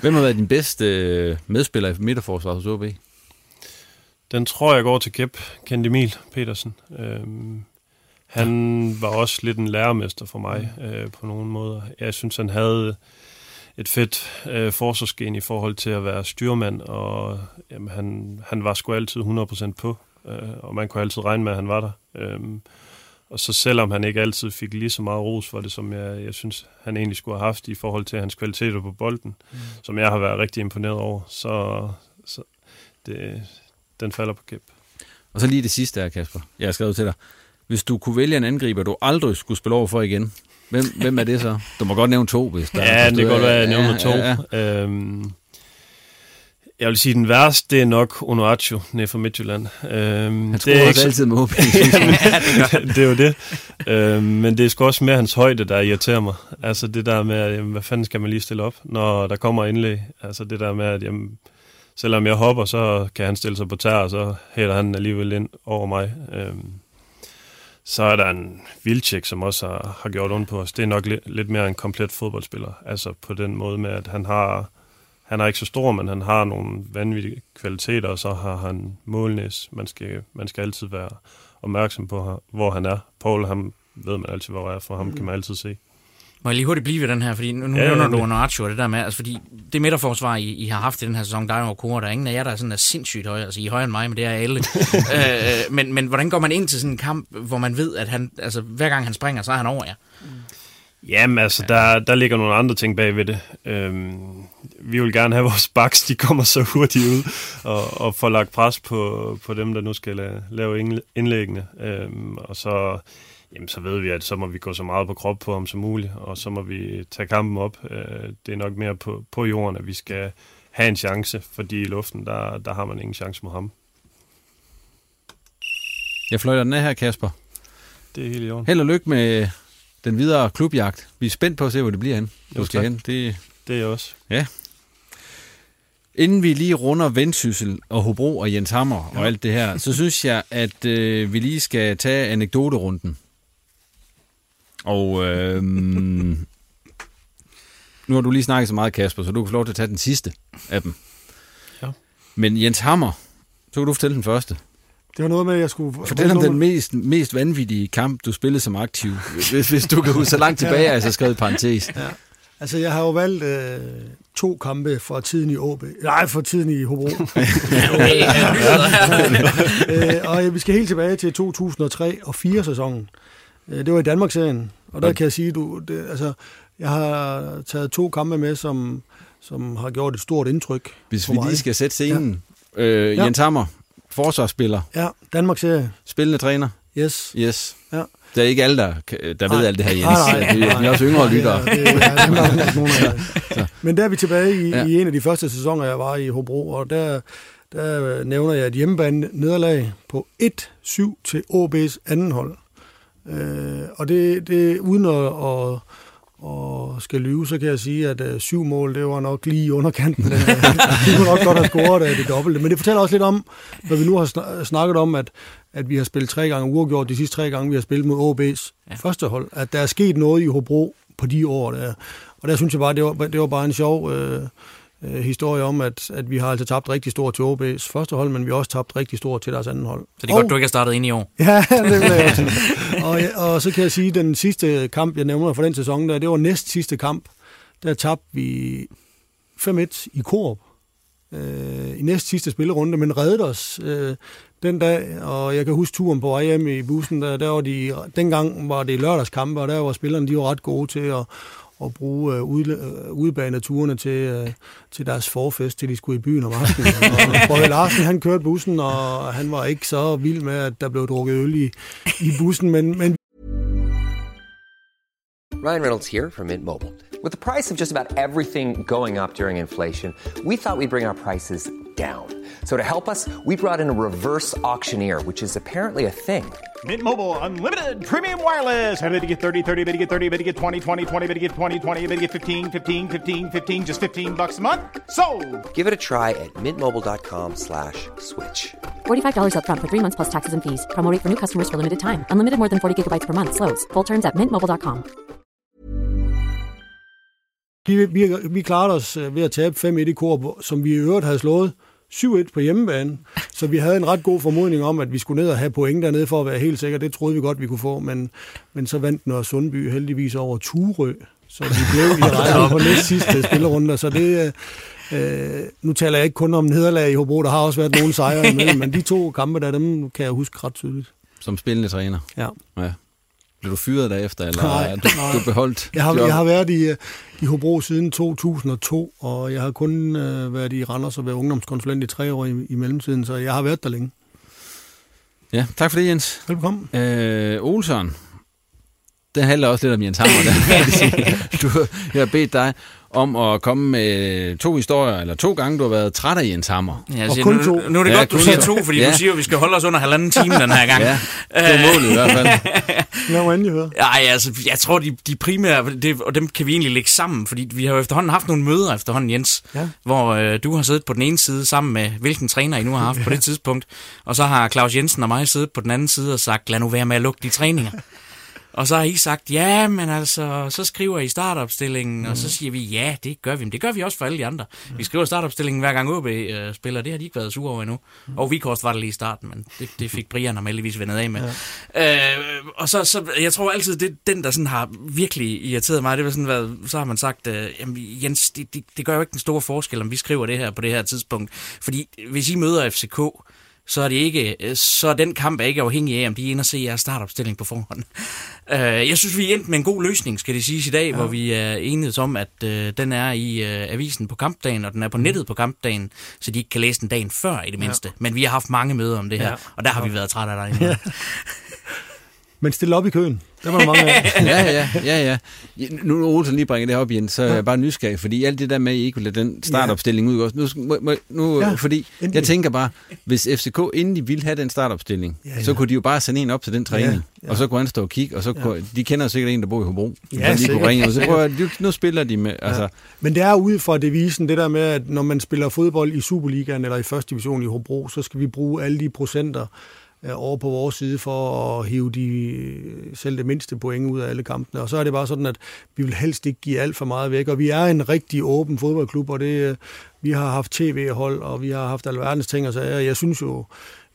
Hvem har været din bedste medspiller i midterforsvaret hos AaB? Den tror jeg går til Kep, Kent Emil Petersen. Øh, Han var også lidt en lærermester for mig øh, på nogle måder. Jeg synes, han havde et fedt øh, forsvarsgen i forhold til at være styrmand, og jamen, han, han var sgu altid hundrede procent på, øh, og man kunne altid regne med, at han var der. Øh, og så selvom han ikke altid fik lige så meget ros for det, som jeg, jeg synes, han egentlig skulle have haft i forhold til hans kvaliteter på bolden, mm. som jeg har været rigtig imponeret over, så, så det, den falder på kæp. Og så lige det sidste her, Kasper. Jeg har skrevet til dig. Hvis du kunne vælge en angriber, du aldrig skulle spille over for igen, hvem, hvem er det så? Du må godt nævne to, hvis der ja, er. Ja, det kan godt være, at jeg nævner to. Ja, ja. Øhm, jeg vil sige, den værste, det er nok Onuachu, nede fra Midtjylland. Øhm, han tror også altid med O B. Det er jo det. Øhm, men det er sgu også mere hans højde, der irriterer mig. Altså det der med, at, jamen, hvad fanden skal man lige stille op, når der kommer indlæg? Altså det der med, at jamen, selvom jeg hopper, så kan han stille sig på tær, og så hælder han alligevel ind over mig. Øhm, Så er der en Wilczek, som også har, har gjort ondt på os. Det er nok li- lidt mere en komplet fodboldspiller. Altså på den måde med, at han har... Han er ikke så stor, men han har nogle vanvittige kvaliteter, og så har han målnæs. Man skal, man skal altid være opmærksom på, hvor han er. Poul, ham ved man altid, hvor er, for ham kan man altid se. Må jeg lige hurtigt blive ved den her, fordi nu nævner ja, du Onuachu og det der med, altså fordi det midterforsvar, I, I har haft i den her sæson, der er jo kor, der er ingen af jer, der er sådan der sindssygt høje, altså I er højere end mig, men det er alle. øh, men, men hvordan går man ind til sådan en kamp, hvor man ved, at han, altså hver gang han springer, så er han over jer? Jamen altså, ja. der, der ligger nogle andre ting bagved det. Øhm, vi vil gerne have vores backs, de kommer så hurtigt ud og, og får lagt pres på, på dem, der nu skal lave, lave indlæggene. Øhm, og så... Jamen, så ved vi, at så må vi gå så meget på krop på ham som muligt, og så må vi tage kampen op. Det er nok mere på, på jorden, at vi skal have en chance, fordi i luften, der, der har man ingen chance mod ham. Jeg fløjter den af her, Kasper. Det er helt i orden. Held og lykke med den videre klubjagt. Vi er spændt på at se, hvor det bliver hen. Du jo, skal hen. Det... det er jeg også. Ja. Inden vi lige runder Vendsyssel og Hobro og Jens Hammer ja. og alt det her, så synes jeg, at øh, vi lige skal tage anekdoterunden. Og øh, nu har du lige snakket så meget, Kasper, så du kan få lov til at tage den sidste af dem. Ja. Men Jens Hammer, så kan du fortælle den første. Det var noget med, at jeg skulle... Fortæl om den mest, mest vanvittige kamp, du spillede som aktiv. Hvis, hvis du kan huske så langt tilbage, altså skrevet parentes. Ja. Altså, jeg har jo valgt øh, to kampe fra tiden i AaB. Nej, fra tiden i Hobro. øh, og vi skal helt tilbage til to tusind og tre og fire-sæsonen. Det var i Danmarksserien, og der kan jeg sige, du, det, altså, jeg har taget to kampe med, som, som har gjort et stort indtryk. Hvis vi lige skal sætte scenen. Ja. Øh, Jens Hammer, forsvarsspiller. Ja, Danmarksserie. Spillende træner. Yes. Yes. Ja. Der er ikke alle, der, der ved alt det her, Jens. Nej, nej, nej, nej. Vi er også yngre lyttere. Ja, det, ja, det Men der er vi tilbage i, ja. i en af de første sæsoner, jeg var i Hobro, og der... der nævner jeg et hjemmebane nederlag på et syv til AaB's anden hold. Øh, og det, det uden at, at, at skal lyve, så kan jeg sige, at øh, syv mål, det var nok lige i underkanten. Det kunne nok godt have scoret af det dobbelte. Men det fortæller også lidt om, hvad vi nu har snakket om, at, at vi har spillet tre gange uafgjort, de sidste tre gange, vi har spillet mod AaB's ja. første hold. At der er sket noget i Hobro på de år der. Og der synes jeg bare, det var, det var bare en sjov... Øh, historie om, at, at vi har altså tabt rigtig stort til AaB's første hold, men vi har også tabt rigtig stort til deres anden hold. Så det er og, godt, du ikke har startet ind i år. Ja, det vil jeg også. Og, og så kan jeg sige, at den sidste kamp, jeg nævner for den sæson, der, det var næst sidste kamp, der tabte vi fem et i Korp øh, i næst sidste spillerunde, men reddede os øh, den dag, og jeg kan huske turen på vej hjem i bussen, der, der var de, dengang var det lørdagskampe, og der var spillerne, de var ret gode til at og bruge øh, udebaneturene til, øh, til deres forfest, til de skulle i byen om aftenen. Borg Larsen, han kørte bussen, og han var ikke så vild med, at der blev drukket øl i, i bussen, men... men Ryan Reynolds here from Mint Mobile. With the price of just about everything going up during inflation, we thought we'd bring our prices down. So to help us, we brought in a reverse auctioneer, which is apparently a thing. Mint Mobile Unlimited Premium Wireless. How to get thirty, thirty, how to get thirty, how to get twenty, twenty, twenty, how to get twenty, twenty, how to get fifteen, fifteen, fifteen, fifteen, just fifteen bucks a month? Sold! Give it a try at mintmobile.com slash switch. forty-five dollars up front for three months plus taxes and fees. Promo rate for new customers for limited time. Unlimited more than forty gigabytes per month. Slows full terms at mint mobile dot com. Vi, vi, vi klarede os ved at tabe fem et i Korp, som vi i øvrigt havde slået syv et på hjemmebane, så vi havde en ret god formodning om, at vi skulle ned og have point dernede for at være helt sikre. Det troede vi godt, vi kunne få, men, men så vandt Nørre Sundby heldigvis over Turø, Så vi blev i regnet på næst sidste spillerunde, så det... Øh, nu taler jeg ikke kun om nederlag i Hobro, der har også været nogle sejre imellem, men de to kampe der, dem kan jeg huske ret tydeligt. Som spillende træner? Ja. Ja. Blev du fyret derefter, eller nej, er du, nej. du beholdt? Jeg har, jeg har været i, i Hobro siden to tusind og to, og jeg har kun øh, været i Randers og været ungdomskonsulent i tre år i, i mellemtiden, så jeg har været der længe. Ja, tak for det, Jens. Velbekomme. Øh, Olsson, det handler også lidt om Jens Hammer. Der. Du, jeg har bedt dig om at komme med to historier, eller to gange, du har været træt af Jens Hammer. Ja, siger, og kun nu, to. Nu er det ja, godt, du siger to, fordi ja. Du siger, at vi skal holde os under halvanden time den her gang. Ja, det er målet i hvert fald. Lad mig endelig høre. Ej, altså, jeg tror, de, de primære, det, og dem kan vi egentlig lægge sammen, fordi vi har jo efterhånden haft nogle møder efterhånden, Jens, ja. hvor øh, du har siddet på den ene side sammen med, hvilken træner I nu har haft ja. på det tidspunkt, og så har Claus Jensen og mig siddet på den anden side og sagt, lad nu være med at lukke de træninger. Og så har I sagt, ja, men altså, så skriver I startopstillingen, mm. og så siger vi, ja, det gør vi. Men det gør vi også for alle de andre. Vi skriver startopstillingen hver gang AaB øh, spiller, det har de ikke været sure over endnu. Mm. Og Vikhorst var det lige i starten, men det, det fik Brian ham heldigvis vendet af med. Ja. Øh, og så, så, jeg tror altid, det den, der sådan har virkelig irriteret mig, det var sådan, hvad, så har man sagt, øh, jamen, Jens, det, det, det gør jo ikke den store forskel, om vi skriver det her på det her tidspunkt. Fordi hvis I møder F C K, så er det ikke, så den kamp er ikke afhængig af, om de er inde og se jeres startopstilling på forhånd. Jeg synes, vi er endt med en god løsning, skal det siges i dag, ja. hvor vi er enige om, at den er i avisen på kampdagen, og den er på nettet på kampdagen, så de ikke kan læse den dagen før i det mindste. Ja. Men vi har haft mange møder om det her, ja. og der har vi været trætte af dig. Ja. Men stille op i køen. Det var der mange af. ja, ja, ja, ja. Nu når Olsen lige bringer det her op igen, så er jeg bare nysgerrig, fordi alt det der med, at I ikke kunne lade den startopstilling ud, nu, nu, nu ja, fordi endelig. Jeg tænker bare, hvis F C K inden de ville have den startopstilling, ja, ja. så kunne de jo bare sende en op til den træning, ja, ja. og så kunne han stå og kigge, og så kunne, ja. de kender sikkert en, der bor i Hobro, ja, de kunne ringe, og så prøver, nu spiller de med. Altså. Ja. Men det er ud fra devisen, det der med, at når man spiller fodbold i Superligaen eller i første division i Hobro, så skal vi bruge alle de procenter, over på vores side for at hive de, selv det mindste point ud af alle kampene. Og så er det bare sådan, at vi vil helst ikke give alt for meget væk. Og vi er en rigtig åben fodboldklub, og det, vi har haft tv-hold, og vi har haft alverdens ting. Og så jeg synes jo,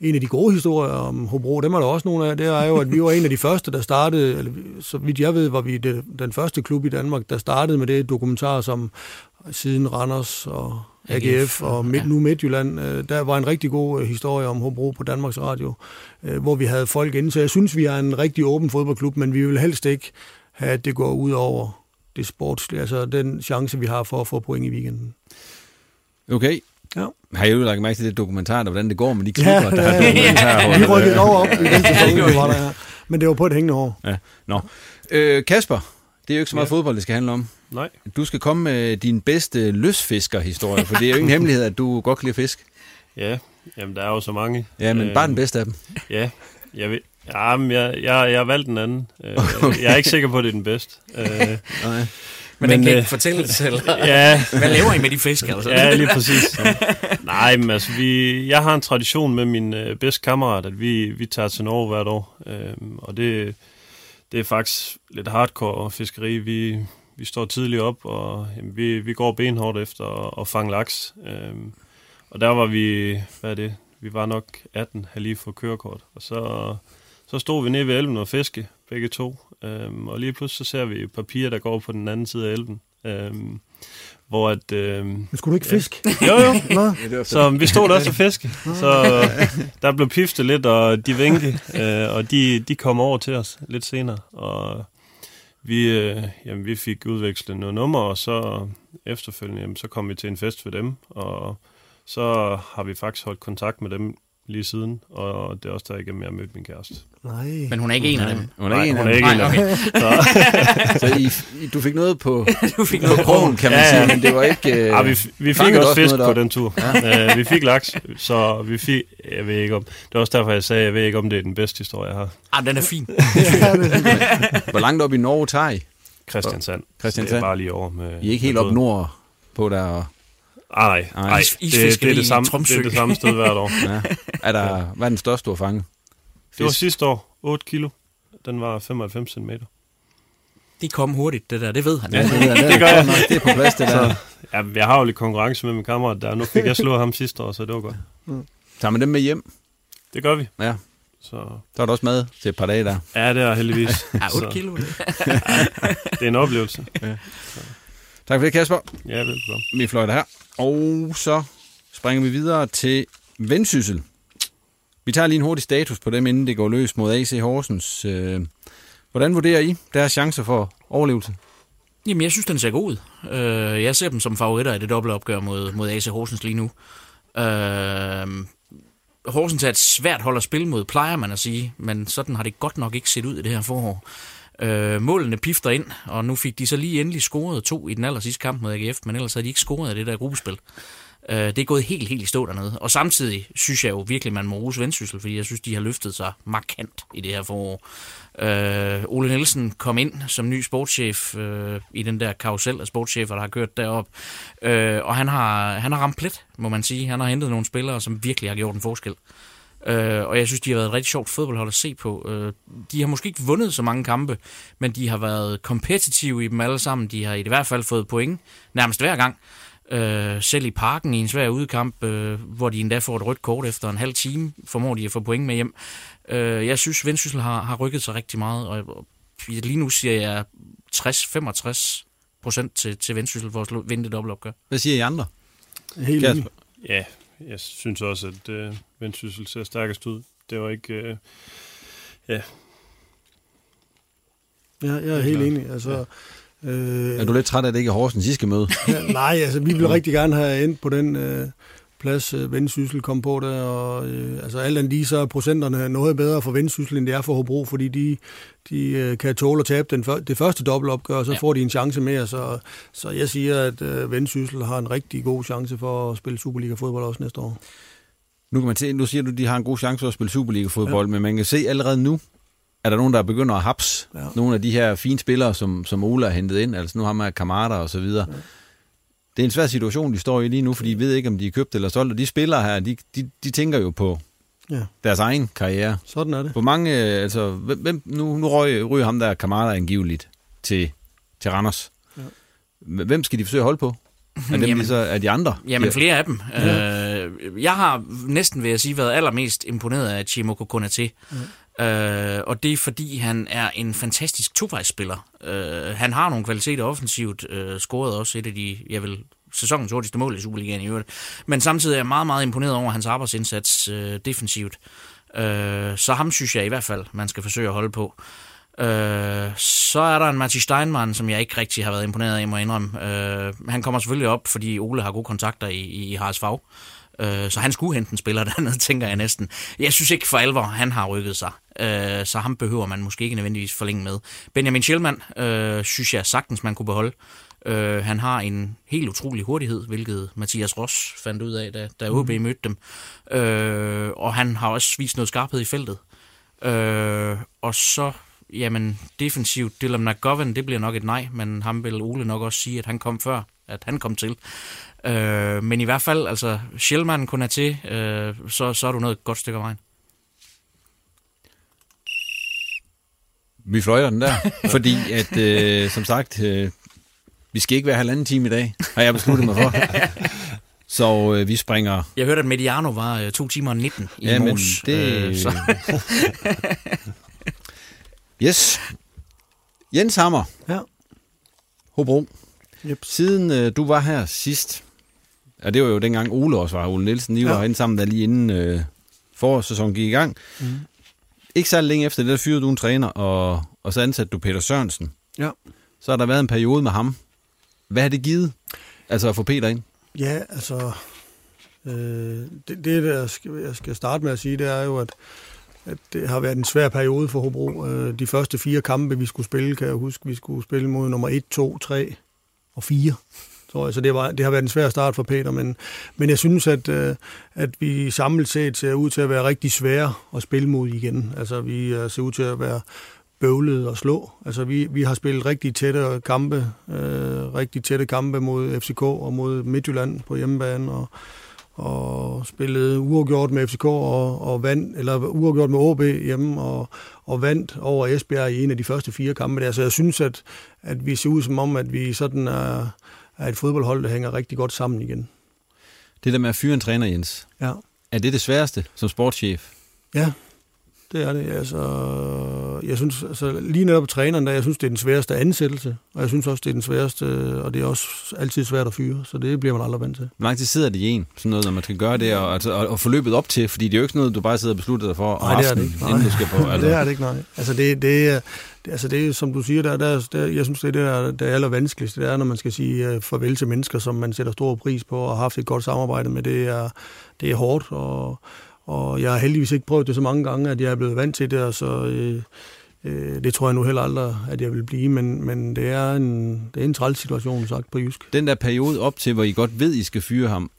en af de gode historier om Hobro, dem er der også nogle af, det er jo, at vi var en af de første, der startede, eller, så vidt jeg ved, var vi det, den første klub i Danmark, der startede med det dokumentar, som siden Randers og A G F og midt, nu Midtjylland. Der var en rigtig god historie om Hobro på Danmarks Radio, hvor vi havde folk inde. Så jeg synes, vi er en rigtig åben fodboldklub, men vi vil helst ikke have, at det går ud over det sportslige. Altså den chance, vi har for at få point i weekenden. Okay. Ja. Har I jo lagt mærke til det dokumentar, der hvordan det går med de klubber, ja, der har dokumentarer? Ja, vi rykkede over op i den sæson, ja, det var der. Men det var på et hængende hår. Ja. Nå. Øh, Kasper, det er jo ikke så meget ja. fodbold, det skal handle om. Nej. Du skal komme med din bedste løsfiskerhistorie, for det er jo ingen hemmelighed, at du godt kan lide fisk. Ja, jamen der er jo så mange. Ja, men øh, bare den bedste af dem. Ja, jeg ved, jamen, jeg, jeg, jeg har valgt den anden. Okay. Jeg er ikke sikker på, at det er den bedste. øh, Nej. Men, men den kan øh, ikke fortælles, eller? Ja. Hvad laver I med de fisk, altså? Ja, lige præcis. Nej, men altså, vi, jeg har en tradition med min øh, bedste kammerat, at vi, vi tager til Norge hvert år. Øh, og det, det er faktisk lidt hardcore fiskeri. Vi... Vi står tidligt op, og jamen, vi, vi går benhårdt efter at fange laks. Øhm, og der var vi, hvad er det, vi var nok atten, havde lige fået kørekort. Og så, så stod vi nede ved elven og fiske, begge to. Øhm, og lige pludselig så ser vi papirer, der går på den anden side af elven. Øhm, hvor at... Øhm, Men skulle du ikke fiske? Ja. Jo, jo. Nå. Så vi stod der også og fiske. Så der blev piftet lidt, og de vinkede. Øh, og de, de kom over til os lidt senere, og... Vi, øh, jamen, vi fik udvekslet nogle numre, og så efterfølgende jamen, så kom vi til en fest for dem, og så har vi faktisk holdt kontakt med dem lige siden, og det er også der igennem, jeg mødte min kæreste. Nej. Men hun er ikke en af dem. Hun er Nej, ikke hun en af dem. Nej, okay. Så, så I, du fik noget på, du fik noget på krogen, kan man ja, sige, men det var ikke... Øh, ja, vi, vi fik også fisk på den tur. Ja. Uh, vi fik laks, så vi fik... Jeg ved ikke om... Det er også derfor, jeg sagde, jeg ved ikke om det er den bedste historie, jeg har. Ah, den er fin. Hvor langt op i Norge tager I? Kristiansand. Kristiansand. Det er bare lige over med... I er ikke helt op nord på der... Ej, nej, det, det, det, det er det samme sted hvert år. Ja. Er der, hvad er den største, du har fanget? Fisk? Det var sidste år, otte kilo. Den var femoghalvfems centimeter. Det kom hurtigt, det der, det ved han. Ja, det, der, det gør jeg. Det er på plads, det der. Så, ja, jeg har jo lidt konkurrence med min kammerat der. Nu fik jeg slå ham sidste år, så det var godt. Mm. Tager man dem med hjem? Det gør vi. Ja. Så der er også mad til et par dage der. Ja, det er heldigvis. Ja, otte kilo. Ja, det er en oplevelse. Ja. Tak for det, Kasper. Ja, velkommen. Vi fløjter her. Og så springer vi videre til Vendsyssel. Vi tager lige en hurtig status på dem, inden det går løs mod A C Horsens. Hvordan vurderer I deres chancer for overlevelse? Jamen, jeg synes, den ser god ud. Jeg ser dem som favoritter i det dobbeltopgør mod, mod A C Horsens lige nu. Horsens er et svært hold at spille mod, plejer man at sige, men sådan har det godt nok ikke set ud i det her forår. Øh, målene pifter ind, og nu fik de så lige endelig scoret to i den allersidste kamp mod A G F, men ellers havde de ikke scoret af det der gruppespil. Øh, det er gået helt, helt i stå dernede, og samtidig synes jeg jo virkelig, man må rose Vendsyssel, fordi jeg synes, de har løftet sig markant i det her forår. Øh, Ole Nielsen kom ind som ny sportschef øh, i den der karusel af sportschefer, der har kørt derop, øh, og han har, han har ramt plet, må man sige. Han har hentet nogle spillere, som virkelig har gjort en forskel. Uh, og jeg synes, de har været et rigtig sjovt fodboldhold at se på. Uh, de har måske ikke vundet så mange kampe, men de har været kompetitive i dem alle sammen. De har i hvert fald fået point nærmest hver gang. Uh, selv i parken i en svær udekamp, uh, hvor de endda får et rødt kort efter en halv time, formår de at få point med hjem. Uh, jeg synes, Vendsyssel har, har rykket sig rigtig meget, og lige nu siger jeg tres til femogtres procent til, til Vendsyssel for at vinde det dobbeltopgør. Hvad siger I andre? Helt enig. Ja, jeg synes også, at øh, Vendsyssel ser stærkest ud. Det var ikke... Øh, ja. ja. Jeg er helt Klar. enig. Altså, ja. øh, er du lidt træt af, at det ikke er Horsens, I skal møde? Ja, nej, altså vi ville rigtig gerne have endt på den øh, plads, øh, Vendsyssel kom på der. Og, øh, altså alt andet lige, så er procenterne noget bedre for Vendsyssel, end det er for Hobro, fordi de, de øh, kan tåle at tabe den før, det første dobbeltopgør, og så ja. får de en chance mere. Så, så jeg siger, at øh, Vendsyssel har en rigtig god chance for at spille Superliga-fodbold også næste år. Nu kan man se, nu siger du, at de har en god chance for at spille Superliga-fodbold, ja. men man kan se allerede nu, er der nogen, der begynder at haps. Ja. Nogle af de her fine spillere, som, som Ola har hentet ind, altså nu har man Kamada og så videre. Ja. Det er en svær situation, de står i lige nu, fordi de ved ikke, om de er købt eller solgt, og de spillere her, de, de, de tænker jo på ja. deres egen karriere. Sådan er det. Hvor mange, altså, hvem, nu, nu røg, ryger ham der Kamada angiveligt til, til Randers. Ja. Hvem skal de forsøge at holde på? Er, dem, jamen, de så, er de andre? Jamen flere af dem. Ja. Øh, jeg har næsten, vil jeg sige, været allermest imponeret af Chimoko Konaté. Ja. Øh, og det er, fordi han er en fantastisk tovejsspiller. Øh, han har nogle kvaliteter offensivt, øh, scoret også et af de, jeg vil, sæsonens hurtigste mål i Superligaen i øvrigt. Men samtidig er jeg meget, meget imponeret over hans arbejdsindsats øh, defensivt. Øh, så ham synes jeg i hvert fald, man skal forsøge at holde på. Øh, så er der en Martin Steinmann, som jeg ikke rigtig har været imponeret af, må jeg indrømme. Øh, han kommer selvfølgelig op, fordi Ole har gode kontakter i, i H S V, øh, så han skulle hente en spiller dernede, tænker jeg næsten. Jeg synes ikke for alvor, han har rykket sig, øh, så ham behøver man måske ikke nødvendigvis forlænge med. Benjamin Schellmann øh, synes jeg sagtens, man kunne beholde. Øh, han har en helt utrolig hurtighed, hvilket Mathias Ross fandt ud af, da, da AaB mm. mødte dem. Øh, og han har også vist noget skarphed i feltet. Øh, og så... Jamen, defensivt, Dylan McGovern, det bliver nok et nej, men ham vil Ole nok også sige, at han kom før, at han kom til. Øh, men i hvert fald, altså, Schellmann kun er til, øh, så, så er du noget godt stykke af vejen. Vi fløjter den der, fordi at, øh, som sagt, øh, vi skal ikke være halvanden time i dag, har jeg besluttet mig for. Så øh, vi springer... Jeg hørte, at Mediano var øh, to timer og nitten i ja, morges. Men det... Øh, så... Yes. Jens Hammer. Ja. Hobro. Yep. Siden øh, du var her sidst, og det var jo dengang Ole også var, Ole Nielsen, I ja. var herinde sammen der lige inden øh, forårssæsonen gik i gang. Mm. Ikke særlig længe efter det, der fyrede du en træner, og, og så ansatte du Peter Sørensen. Ja. Så har der været en periode med ham. Hvad har det givet, altså at få Peter ind? Ja, altså, øh, det, det jeg, skal, jeg skal starte med at sige, det er jo, at at det har været en svær periode for Hobro. De første fire kampe, vi skulle spille, kan jeg huske, vi skulle spille mod nummer et, to, tre og fire. Så, så det, var, det har været en svær start for Peter, men, men jeg synes, at, at vi samlet set ser ud til at være rigtig svære at spille mod igen. Altså, vi ser ud til at være bøvlede og slå. Altså, vi, vi har spillet rigtig tætte kampe, øh, rigtig tætte kampe mod F C K og mod Midtjylland på hjemmebane, og og spillede uafgjort med F C K og, og vandt, eller uafgjort med AaB hjemme og, og vandt over Esbjerg i en af de første fire kampe der. Så jeg synes, at, at vi ser ud som om, at vi sådan er, er et fodboldhold, der hænger rigtig godt sammen igen. Det der med at fyre en træner, Jens, ja. er det det sværeste som sportschef? Ja, Det er det. Altså, jeg synes, altså, lige netop træneren der, jeg synes, det er den sværeste ansættelse, og jeg synes også, det er den sværeste, og det er også altid svært at fyre, så det bliver man aldrig vant til. Hvor lang tid sidder det i en, sådan noget, når man skal gøre det, og, og, og forløbet op til, fordi det er jo ikke noget, du bare sidder og beslutter dig for, nej, det er det ikke, inden du skal på. Altså. Det er det ikke, nej. Altså, det, det er... Altså det, som du siger, der, der, der, jeg synes, det er det, der, der er allervanskeligst. Det er, når man skal sige farvel til mennesker, som man sætter stor pris på og har haft et godt samarbejde med. Det er, det er hårdt, og, og jeg har heldigvis ikke prøvet det så mange gange, at jeg er blevet vant til det, og så øh, øh, det tror jeg nu heller aldrig, at jeg vil blive. Men, men det er en, det er en træls situation, sagt på jysk. Den der periode op til, hvor I godt ved, I skal fyre ham,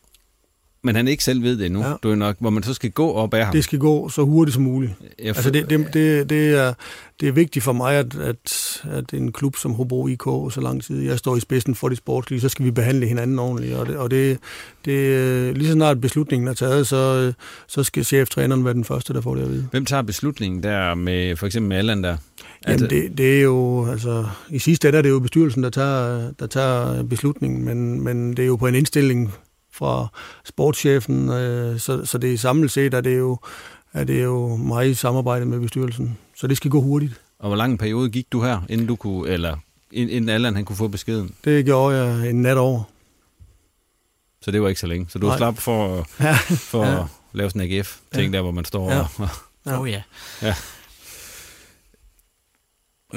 men han ikke selv ved det endnu, ja. Du er nok, hvor man så skal gå op ad ham. Det skal gå så hurtigt som muligt. For... Altså det, det, det, det, er, det er vigtigt for mig, at, at, at en klub som Hobro I K, så lang tid jeg står i spidsen for det sportslige, så skal vi behandle hinanden ordentligt. Og, det, og det, det, lige så snart beslutningen er taget, så, så skal cheftræneren være den første, der får det at vide. Hvem tager beslutningen der med for eksempel med Allan der? Jamen det, det er jo, altså, i sidste ende er det jo bestyrelsen, der tager, der tager beslutningen, men, men det er jo på en indstilling fra sportschefen, øh, så, så det er samlet set, at det er jo, at det er jo meget i samarbejde med bestyrelsen. Så det skal gå hurtigt. Og hvor lang en periode gik du her, inden du kunne, eller inden Allan han kunne få beskeden? Det gjorde jeg en nat over. Så det var ikke så længe. Så du var slap for, ja. for ja. at lave sådan en A G F-ting, ja. Der hvor man står ja. og... Åh oh, ja. ja.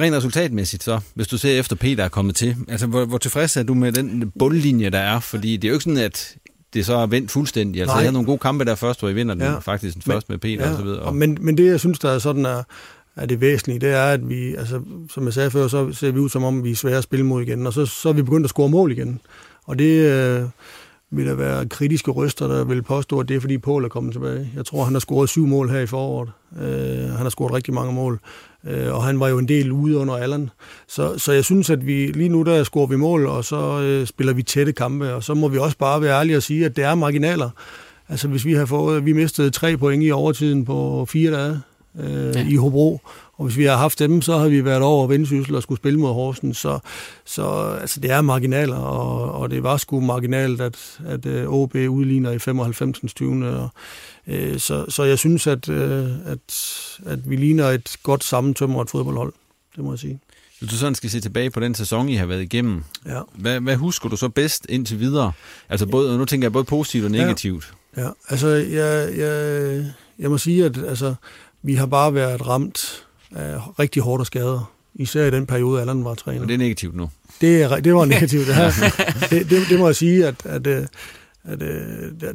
Rent resultatmæssigt så, hvis du ser efter Peter er kommet til, altså hvor, hvor tilfreds er du med den bundlinje, der er? Fordi det er jo ikke sådan, at det så er vendt fuldstændig. Altså, jeg havde nogle gode kampe der først, hvor I vinder den ja. faktisk først med Peter ja. og så videre. Og... Men, men det, jeg synes, der er sådan, er, er det væsentlige, det er, at vi, altså, som jeg sagde før, så ser vi ud som om, vi er svære at spille mod igen, og så, så er vi begyndt at score mål igen. Og det... Øh... vil der være kritiske røster, der vil påstå, at det er, fordi Poul er kommet tilbage. Jeg tror, han har scoret syv mål her i foråret. Øh, han har scoret rigtig mange mål. Øh, og han var jo en del ude under Allan. Så, så jeg synes, at vi lige nu, der scorer vi mål, og så øh, spiller vi tætte kampe. Og så må vi også bare være ærlige og sige, at det er marginaler. Altså, hvis vi har fået, vi mistede tre point i overtiden på fire dage øh, ja. i Hobro. Og hvis vi har haft dem, så har vi været over Vendsyssel og skulle spille mod Horsens. Så, så altså, det er marginaler, og, og det var sgu marginalt, at, at AaB udligner i femoghalvfems tyve. Og, øh, så, så jeg synes, at, øh, at, at vi ligner et godt sammentømret fodboldhold. Det må jeg sige. Hvis du sådan skal se tilbage på den sæson, I har været igennem, ja. hvad, hvad husker du så bedst indtil videre? Altså både, nu tænker jeg både positivt og negativt. Ja, ja. altså jeg, jeg, jeg må sige, at altså, vi har bare været ramt... rigtig hårdt og skader. Især i den periode, Allan var træner. Og det er negativt nu? Det, er, det var negativt, det her. det, det, det må jeg sige, at, at, at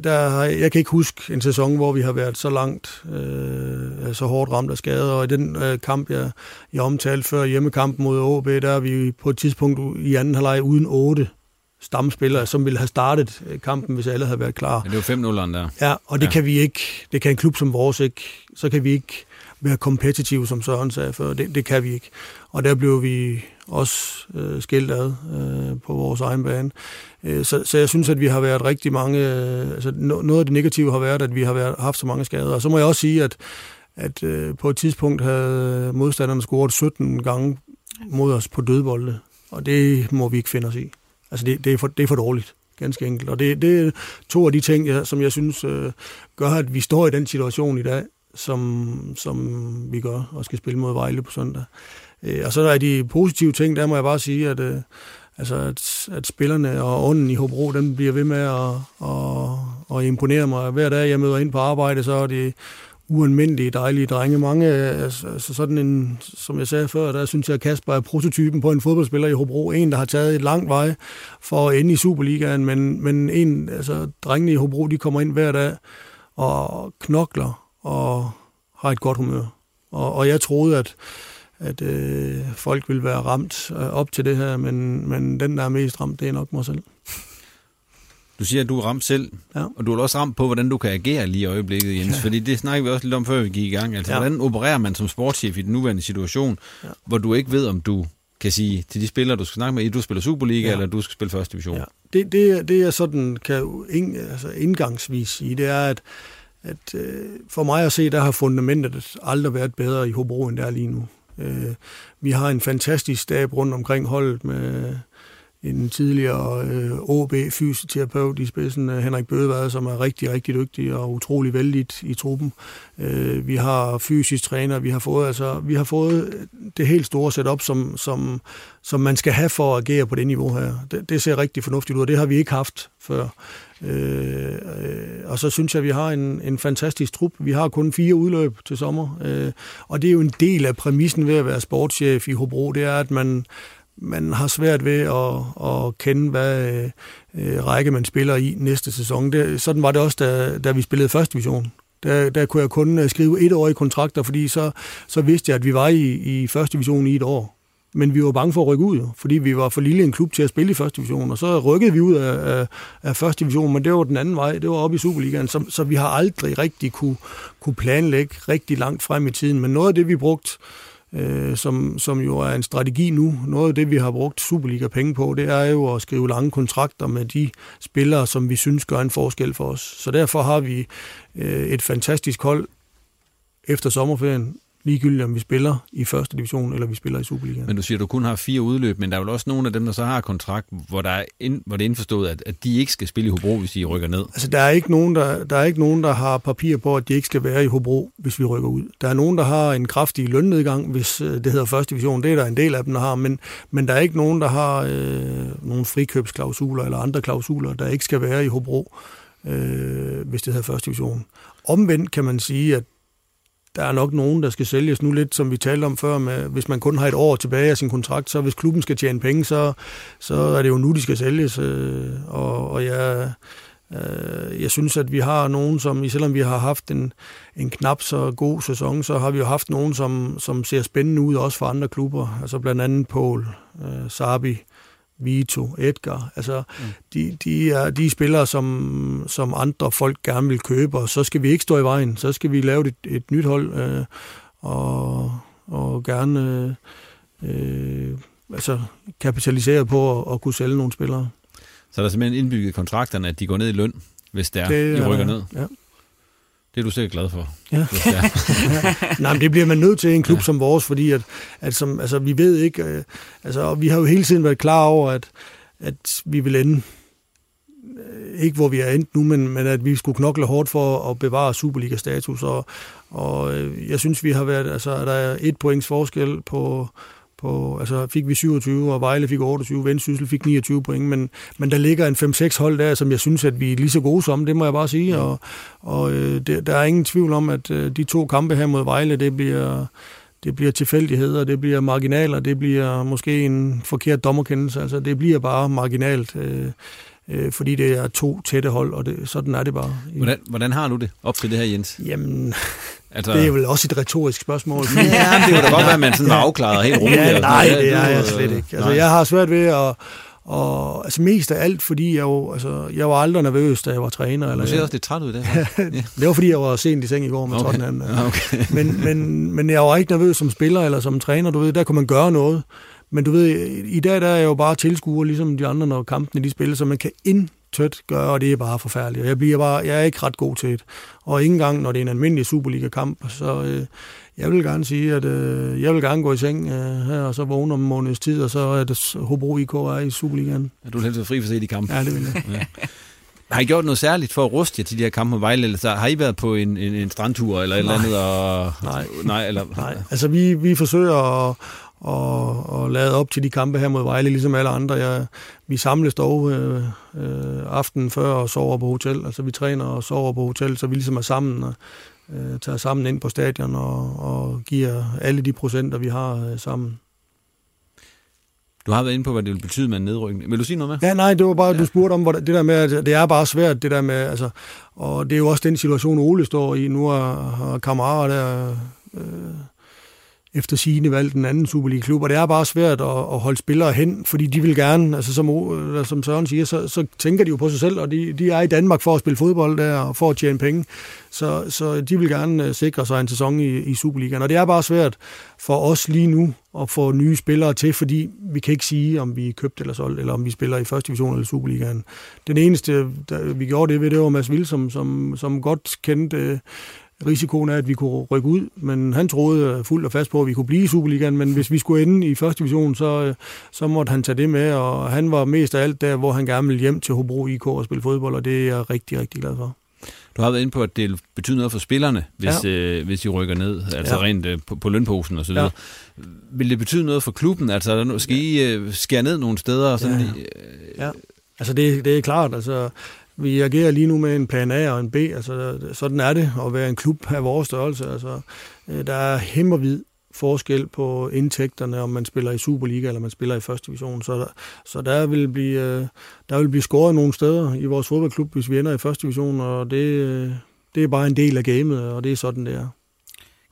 der, jeg kan ikke huske en sæson, hvor vi har været så langt, øh, så hårdt ramt af skader. Og i den øh, kamp, jeg, jeg omtalte før, hjemmekampen mod AaB, der er vi på et tidspunkt i anden halvleg uden otte stamspillere, som ville have startet kampen, hvis alle havde været klar. Men det var fem nul der. Ja, og det ja. kan vi ikke. Det kan en klub som vores ikke. Så kan vi ikke være kompetitive, som Søren sagde før. Det, det kan vi ikke. Og der blev vi også øh, skilt ad øh, på vores egen bane. Øh, så, så jeg synes, at vi har været rigtig mange... Øh, altså no, noget af det negative har været, at vi har været, haft så mange skader. Og så må jeg også sige, at, at øh, på et tidspunkt havde modstanderne scoret sytten gange mod os på dødbolde. Og det må vi ikke finde os i. Altså det, det, er, for, det er for dårligt. Ganske enkelt. Og det, det er to af de ting, jeg, som jeg synes øh, gør, at vi står i den situation i dag, Som, som vi gør og skal spille mod Vejle på søndag. Øh, og så der er de positive ting, der må jeg bare sige, at, øh, altså at, at spillerne og ånden i Hobro, den bliver ved med at, at, at imponere mig. Hver dag, jeg møder ind på arbejde, så er det ualmindelige, dejlige drenge. Mange, altså sådan en, som jeg sagde før, der synes jeg, at Kasper er prototypen på en fodboldspiller i Hobro. En, der har taget et langt vej for at ende i Superligaen, men, men en, altså drengene i Hobro, de kommer ind hver dag og knokler og har et godt humør. Og, og jeg troede, at, at øh, folk ville være ramt øh, op til det her, men, men den, der er mest ramt, det er nok mig selv. Du siger, at du er ramt selv, ja. og du er også ramt på, hvordan du kan agere lige i øjeblikket, Jens, ja. fordi det snakker vi også lidt om, før vi gik i gang. Altså, ja. hvordan opererer man som sportschef i den nuværende situation, ja. hvor du ikke ved, om du kan sige til de spillere, du skal snakke med, at du spiller Superliga, ja. eller du skal spille første division? Ja. Det, det, det, jeg sådan kan altså indgangsvis sige, det er, at at øh, for mig at se, der har fundamentet aldrig været bedre i Hobro, end der lige nu. Øh, vi har en fantastisk stab rundt omkring holdet med en tidligere AaB-fysioterapeut i spidsen, Henrik Bødevad, som er rigtig, rigtig dygtig og utrolig vældigt i truppen. Vi har fysisk træner, vi har fået, altså, vi har fået det helt store setup, som, som, som man skal have for at agere på det niveau her. Det, det ser rigtig fornuftigt ud, og det har vi ikke haft før. Øh, og så synes jeg, at vi har en, en fantastisk trup. Vi har kun fire udløb til sommer, øh, og det er jo en del af præmissen ved at være sportschef i Hobro, det er, at man man har svært ved at, at kende, hvad øh, række man spiller i næste sæson. Det, sådan var det også, da, da vi spillede første division. Der, der kunne jeg kun skrive et år i kontrakter, fordi så, så vidste jeg, at vi var i, i første division i et år. Men vi var bange for at rykke ud, fordi vi var for lille en klub til at spille i første division, og så rykkede vi ud af, af, af første division, men det var den anden vej, det var oppe i Superligaen, så, så vi har aldrig rigtig kunne, kunne planlægge rigtig langt frem i tiden. Men noget af det, vi brugte, Øh, som, som jo er en strategi nu. Noget af det, vi har brugt Superliga-penge på, det er jo at skrive lange kontrakter med de spillere, som vi synes gør en forskel for os. Så derfor har vi øh, et fantastisk hold efter sommerferien, ligegyldigt om vi spiller i første division, eller vi spiller i Superligaen. Men du siger, at du kun har fire udløb, men der er jo også nogle af dem, der så har kontrakt, hvor, der er ind, hvor det er indforstået, at, at de ikke skal spille i Hobro, hvis de rykker ned. Altså, der er ikke nogen, der, der, er ikke nogen, der har papir på, at de ikke skal være i Hobro, hvis vi rykker ud. Der er nogen, der har en kraftig lønnedgang, hvis det hedder første division. Det er der en del af dem, der har, men, men der er ikke nogen, der har øh, nogle frikøbsklausuler eller andre klausuler, der ikke skal være i Hobro, øh, hvis det hedder første division. Omvendt kan man sige, at der er nok nogen, der skal sælges nu lidt, som vi talte om før, med, hvis man kun har et år tilbage af sin kontrakt, så hvis klubben skal tjene penge, så, så er det jo nu, de skal sælges. Øh, og, og jeg, øh, jeg synes, at vi har nogen, som, selvom vi har haft en, en knap så god sæson, så har vi jo haft nogen, som, som ser spændende ud, også for andre klubber. Altså blandt andet Paul, øh, Sabi, Vito, Edgar, altså mm. de, de er de spillere, som, som andre folk gerne vil købe, og så skal vi ikke stå i vejen, så skal vi lave et, et nyt hold, øh, og, og gerne øh, altså kapitalisere på at, at kunne sælge nogle spillere. Så er der simpelthen indbygget i kontrakterne, at de går ned i løn, hvis der de rykker ja, ned? Ja. Det er du sikkert glad for. Ja. Ja. Nej, men det bliver man nødt til i en klub ja. som vores, fordi at, at som, altså, vi ved ikke, øh, altså, vi har jo hele tiden været klar over, at, at vi vil ende, ikke hvor vi er endt nu, men, men at vi skulle knokle hårdt for at bevare Superliga-status, og, og øh, jeg synes, vi har været, altså der er et points forskel på, på, altså fik vi syvogtyve, og Vejle fik otteogtyve, Vendsyssel fik niogtyve point, men, men der ligger en fem seks hold der, som jeg synes, at vi er lige så gode som, det må jeg bare sige, og, og øh, det, der er ingen tvivl om, at øh, de to kampe her mod Vejle, det bliver, det bliver tilfældigheder, det bliver marginaler, det bliver måske en forkert dommerkendelse, altså det bliver bare marginalt, øh, øh, fordi det er to tætte hold, og det, sådan er det bare. Hvordan, hvordan har du det op til det her, Jens? Jamen... Altså... Det er vel også et retorisk spørgsmål. Ja, det kunne da godt være, at man sådan var afklaret helt roligt. Ja, nej, det er jeg slet ikke. Altså, jeg har svært ved at... Og, altså mest af alt, fordi jeg jo, altså, jeg var aldrig nervøs, da jeg var træner. Eller, du ser også lidt træt ud i dag. Det var, fordi jeg var sent i seng i går med okay. Tottenham. Altså. Okay. men, men, men jeg var ikke nervøs som spiller eller som træner. Du ved, der kunne man gøre noget. Men du ved, i dag der er jeg jo bare tilskuer, ligesom de andre, når kampene de spiller, så man kan ind... tødt gør, og det er bare forfærdeligt. Jeg bliver bare, jeg er ikke ret god til det. Og ikke engang, når det er en almindelig Superliga-kamp, så øh, jeg vil gerne sige, at øh, jeg vil gerne gå i seng øh, her, og så vågne om måneds tid, og så er det Hobro I K er i Superligaen. Er du helt så fri for at se de kampe? Ja, det vil jeg. Ja. Har I gjort noget særligt for at ruste jer til de her kampe med Vejle, eller så har I været på en, en, en strandtur, eller et eller andet? Og... Nej. Nej, eller... Nej. Altså, vi, vi forsøger at og, og lavet op til de kampe her mod Vejle, ligesom alle andre. Jeg, vi samles dog øh, øh, aftenen før og sover på hotel. Altså vi træner og sover på hotel, så vi ligesom er sammen og øh, tager sammen ind på stadion og, og giver alle de procenter, vi har øh, sammen. Du har været inde på, hvad det vil betyde med en nedrykning. Vil du sige noget med? Ja, nej, det var bare, ja. Du spurgte om, det der med, at det er bare svært, det der med, altså, og det er jo også den situation, Ole står i nu, og Kamara der... Øh, efter sigende valgte den anden Superliga-klub, og det er bare svært at, at holde spillere hen, fordi de vil gerne, altså som, som Søren siger, så, så tænker de jo på sig selv, og de, de er i Danmark for at spille fodbold der, og for at tjene penge, så, så de vil gerne sikre sig en sæson i, i Superligaen, og det er bare svært for os lige nu at få nye spillere til, fordi vi kan ikke sige, om vi er købt eller solgt, eller om vi spiller i første division eller Superligaen. Den eneste, der, vi gjorde det ved, det var Mads Wilsom, som, som godt kendte Risikoen er, at vi kunne rykke ud, men han troede fuldt og fast på, at vi kunne blive i Superligaen, men hvis vi skulle ende i første division, så, så måtte han tage det med, og han var mest af alt der, hvor han gerne ville hjem til Hobro I K og spille fodbold, og det er jeg rigtig, rigtig glad for. Du har været inde på, at det betyder noget for spillerne, hvis, ja. øh, hvis de rykker ned, altså ja. rent øh, på, på lønposen og så videre. Ja. Vil det betyde noget for klubben? Altså, er der no- skal I øh, skære ned nogle steder? Og sådan ja. De, øh, ja, altså det, det er klart, altså... Vi agerer lige nu med en plan A og en B, altså sådan er det at være en klub af vores størrelse. Altså, der er himmelvid forskel på indtægterne, om man spiller i Superliga eller man spiller i første division. Så, der, så der, vil blive, der vil blive scoret nogle steder i vores fodboldklub, hvis vi ender i første division, og det, det er bare en del af gamet, og det er sådan, det er.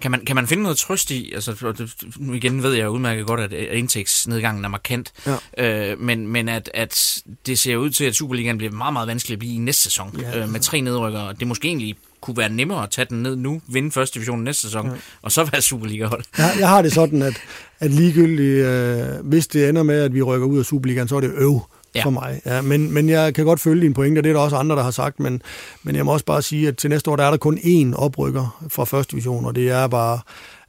Kan man, kan man finde noget trøst i, altså nu igen ved jeg udmærket godt, at indtægtsnedgangen er markant, ja. øh, men, men at, at det ser ud til, at Superligaen bliver meget, meget vanskelig at blive i næste sæson, ja. øh, med tre nedrykkere. Det måske egentlig kunne være nemmere at tage den ned nu, vinde første division næste sæson, ja. og så være Superliga-hold. Jeg, jeg har det sådan, at, at ligegyldigt, øh, hvis det ender med, at vi rykker ud af Superligaen, så er det øv. Ja. For mig. Ja, men, men jeg kan godt følge dine pointe, og det er der også andre, der har sagt, men, men jeg må også bare sige, at til næste år, der er der kun én oprykker fra første division, og det er bare,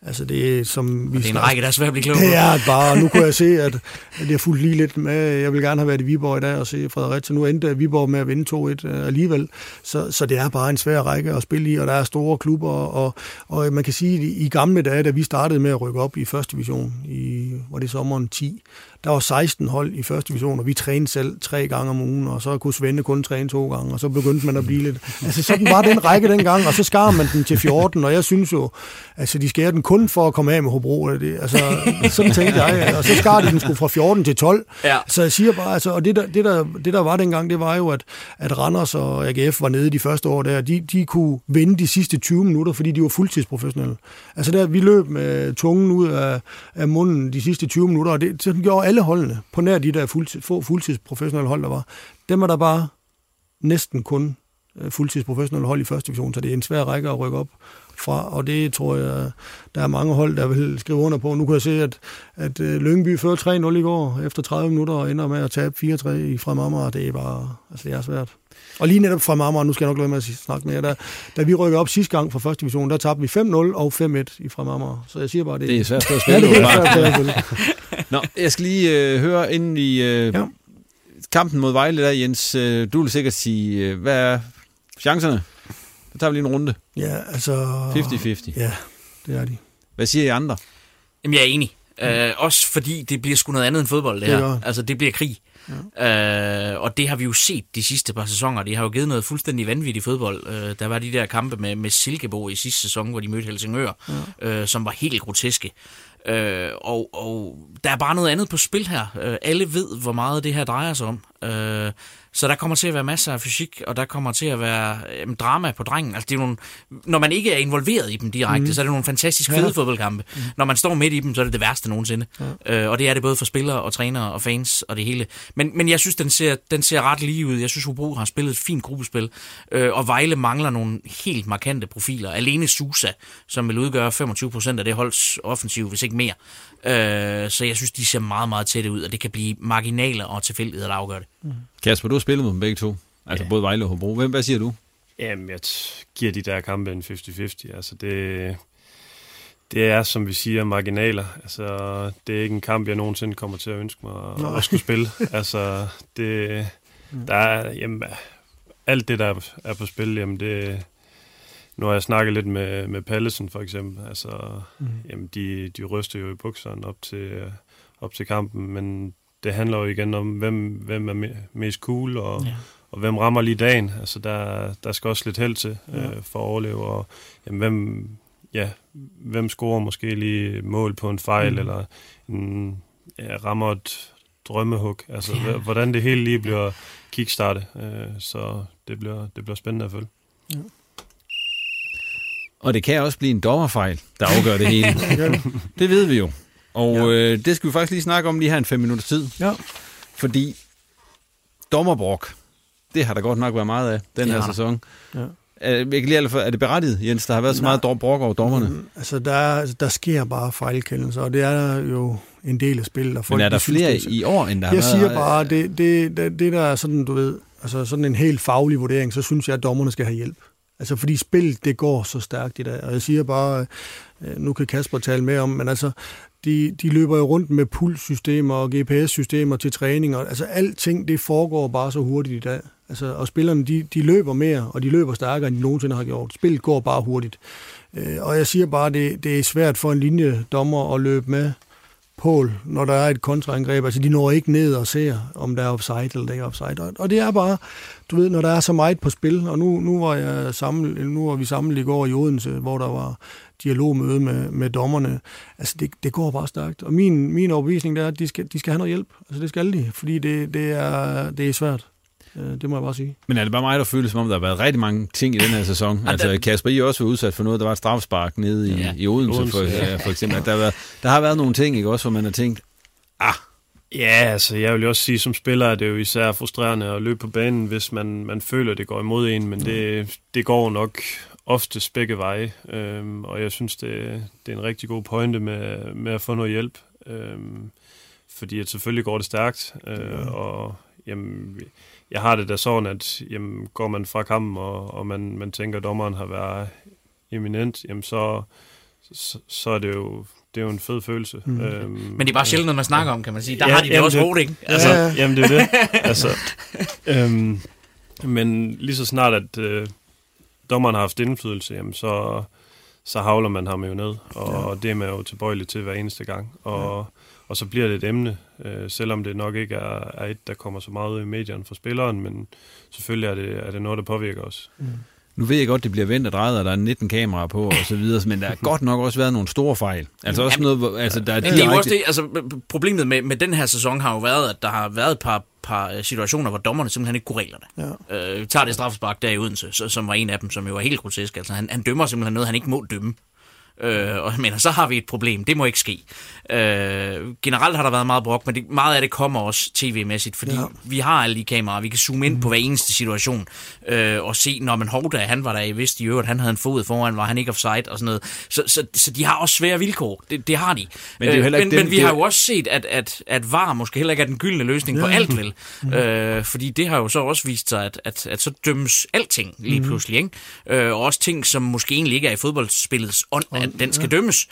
altså det er som... Vi det er en snart, række, der er svært at blive klog på. Det er bare, nu kunne jeg se, at, at jeg fulgte lige lidt med, jeg ville gerne have været i Viborg i dag og se Fredericia, nu endte Viborg med at vinde to et alligevel, så, så det er bare en svær række at spille i, og der er store klubber, og, og man kan sige, at i gamle dage, da vi startede med at rykke op i første division, i, var det sommeren ti, der var seksten hold i første division, og vi trænede selv tre gange om ugen, og så kunne Svende kun træne to gange, og så begyndte man at blive lidt... Altså sådan var den række dengang, og så skar man den til fjorten, og jeg synes jo, altså de skærer den kun for at komme af med Hobro, altså sådan tænkte jeg, og så skar de den sgu fra fjorten til tolv, ja. Så jeg siger bare, altså, og det der, det, der, det der var dengang, det var jo, at, at Randers og A G F var nede de første år der, de, de kunne vinde de sidste tyve minutter, fordi de var fuldtidsprofessionelle. Altså der, vi løb med tungen ud af, af munden de sidste tyve minutter, og det sådan gjorde alle holdene, på nær de der fuldtids, få fuldtidsprofessionelle hold, der var, dem er der bare næsten kun fuldtidsprofessionelle hold i første division, så det er en svær række at rykke op fra, og det tror jeg, der er mange hold, der vil skrive under på. Nu kan jeg se, at, at Lyngby førte tre nul i går efter tredive minutter og ender med at tabe fire tre i Fremammer. Det er bare, altså det er svært. Og lige netop Fremammer, nu skal jeg nok lade med at snakke mere, da, da vi rykkede op sidste gang fra første division, der tabte vi fem nul og fem et i Fremammer. Så jeg siger bare, det, det er svært at spille. Ja, det er svært at spille. Nå, jeg skal lige øh, høre inden i øh, ja. kampen mod Vejle der, Jens. Øh, du vil sikkert sige, øh, hvad er chancerne? Så tager vi lige en runde. Ja, altså... halvtreds halvtreds. Ja, det er de. Hvad siger I andre? Jamen, jeg er enig. Mm. Øh, også fordi det bliver sgu noget andet end fodbold, det, det her. Gør. Altså, det bliver krig. Ja. Øh, og det har vi jo set de sidste par sæsoner. Det har jo givet noget fuldstændig vanvittigt fodbold. Øh, der var de der kampe med, med Silkeborg i sidste sæson, hvor de mødte Helsingør, ja. øh, som var helt groteske. Øh, og, og der er bare noget andet på spil her. Øh, alle ved, hvor meget det her drejer sig om. Øh, Så der kommer til at være masser af fysik, og der kommer til at være jamen, drama på drengen. Altså, det er nogle, når man ikke er involveret i dem direkte, mm. så er det nogle fantastisk fede ja. fodboldkampe. Mm. Når man står midt i dem, så er det det værste nogensinde. Ja. Øh, og det er det både for spillere og trænere og fans og det hele. Men, men jeg synes, den ser, den ser ret lige ud. Jeg synes, Hobro har spillet et fint gruppespil, øh, og Vejle mangler nogle helt markante profiler. Alene Susa, som vil udgøre femogtyve procent af det holds offensiv, hvis ikke mere. Øh, så jeg synes, de ser meget, meget tætte ud, og det kan blive marginaler og tilfældigheder, der afgør det. Mm. Kasper, du har spillet med dem begge to, altså ja. både Vejle og Hobro. Hvem, hvad siger du? Jamen, jeg t- giver de der kampe en halvtreds halvtreds. Altså, det, det er, som vi siger, marginaler. Altså, det er ikke en kamp, jeg nogensinde kommer til at ønske mig at skulle spille. Altså, det, der er, jamen, alt det, der er på spil, jamen, det... Nu har jeg snakket lidt med, med Pallesen, for eksempel. Altså, mm. jamen, de, de ryster jo i bukserne op til, op til kampen, men... Det handler jo igen om, hvem, hvem er me- mest cool, og, ja. og hvem rammer lige dagen. Altså, der, der skal også lidt held til ja. øh, for at overleve, og jamen, hvem, ja, hvem scorer måske lige mål på en fejl, mm. eller en, ja, rammer et drømmehug. Altså, ja. hvordan det hele lige bliver kickstartet. Øh, så det bliver, det bliver spændende at følge. Ja. Og det kan også blive en dommerfejl, der afgør det hele. Det ved vi jo. Og ja. øh, det skal vi faktisk lige snakke om lige her en fem minutters tid. Ja. Fordi dommerbrok, det har der godt nok været meget af den ja. her sæson. Ja. Er, jeg kan lige alle for, er det berettiget, Jens? Der har været så Nej. meget brok over dommerne. Mm, altså, der, der sker bare fejlkendelser, og det er jo en del af spillet. Og folk, Men er der de flere synes, i år, end der har været? Jeg siger bare, det, det, det, det der er sådan, du ved, altså sådan en helt faglig vurdering, så synes jeg, at dommerne skal have hjælp. Altså, fordi spillet, det går så stærkt i dag. Og jeg siger bare, nu kan Kasper tale med om, men altså, de, de løber jo rundt med pulssystemer og G P S-systemer til træning. Og, altså, alting, det foregår bare så hurtigt i dag. Altså, og spillerne, de, de løber mere, og de løber stærkere, end de nogensinde har gjort. Spillet går bare hurtigt. Og jeg siger bare, det, det er svært for en linjedommer at løbe med Pål, når der er et kontraangreb. Altså, de når ikke ned og ser, om der er offside eller der ikke er offside. Og det er bare, du ved, når der er så meget på spil, og nu, nu, var, jeg samlet, nu var vi samlet i går i Odense, hvor der var dialogmøde med, med dommerne. Altså, det, det går bare stærkt. Og min, min overbevisning er, at de skal, de skal have noget hjælp. Altså, det skal de, fordi det, det, er, det er svært. Det må jeg bare sige. Men er det bare mig, der føler, som om der har været rigtig mange ting i den her sæson? Altså, Kasper, I har også været udsat for noget. Der var et strafspark nede i, ja, i Odense, Odense. For, ja, for eksempel. At der, har været, der har været nogle ting, ikke også, hvor man har tænkt, ah. Ja, altså, jeg vil jo også sige, som spiller er det jo især frustrerende at løbe på banen, hvis man, man føler, det går imod en, men det, det går nok oftest begge veje. Øhm, og jeg synes, det, det er en rigtig god pointe med, med at få noget hjælp. Øhm, fordi at selvfølgelig går det stærkt, øh, ja. og jamen, jeg har det da sådan, at jamen, går man fra kampen, og, og man, man tænker, at dommeren har været eminent, jamen så, så, så er det jo, det er jo en fed følelse. Mm. Øhm, Men det er bare sjældent, når man snakker om, kan man sige. Der ja, har de det også det, roligt, ikke? Altså, ja, ja. Jamen, det er det. Altså, øhm, men lige så snart, at øh, dommeren har haft indflydelse, jamen så, så havler man ham jo ned, og, ja. og det er man jo tilbøjelig til hver eneste gang. Og ja. Og så bliver det et emne, øh, selvom det nok ikke er, er et, der kommer så meget ud i medierne fra spilleren, men selvfølgelig er det, er det noget, der påvirker os. Mm. Nu ved jeg godt, det bliver vendt og drejet, og der er nitten kameraer på og så videre, men der har godt nok også været nogle store fejl. Altså også Jamen, noget, altså der er direkte... det er også det, altså problemet med, med den her sæson har jo været, at der har været et par, par situationer, hvor dommerne simpelthen ikke kunne reglerne. Ja. Øh, vi tager det straffespark der i Odense, som var en af dem, som jo var helt grotesk. Altså han, han dømmer simpelthen noget, han ikke må dømme. Øh, og jeg mener, så har vi et problem. Det må ikke ske. Øh, generelt har der været meget brok, men det, meget af det kommer også tv-mæssigt, fordi ja. vi har alle de kameraer, vi kan zoome ind mm. på hver eneste situation øh, og se, når man Hovda, han var der i vist i øvrigt, han havde en fod foran, var han ikke offside og sådan noget. Så, så, så de har også svære vilkår. Det, det har de. Men, det er jo heller ikke øh, men, dem, men vi det... har jo også set, at, at, at V A R måske heller ikke er den gyldne løsning ja. på alt, vel? Mm. Øh, fordi det har jo så også vist sig, at, at, at så dømmes alting lige mm. pludselig, ikke? Øh, og også ting, som måske egentlig ikke er i fodboldspillets ånd, at den skal dømmes.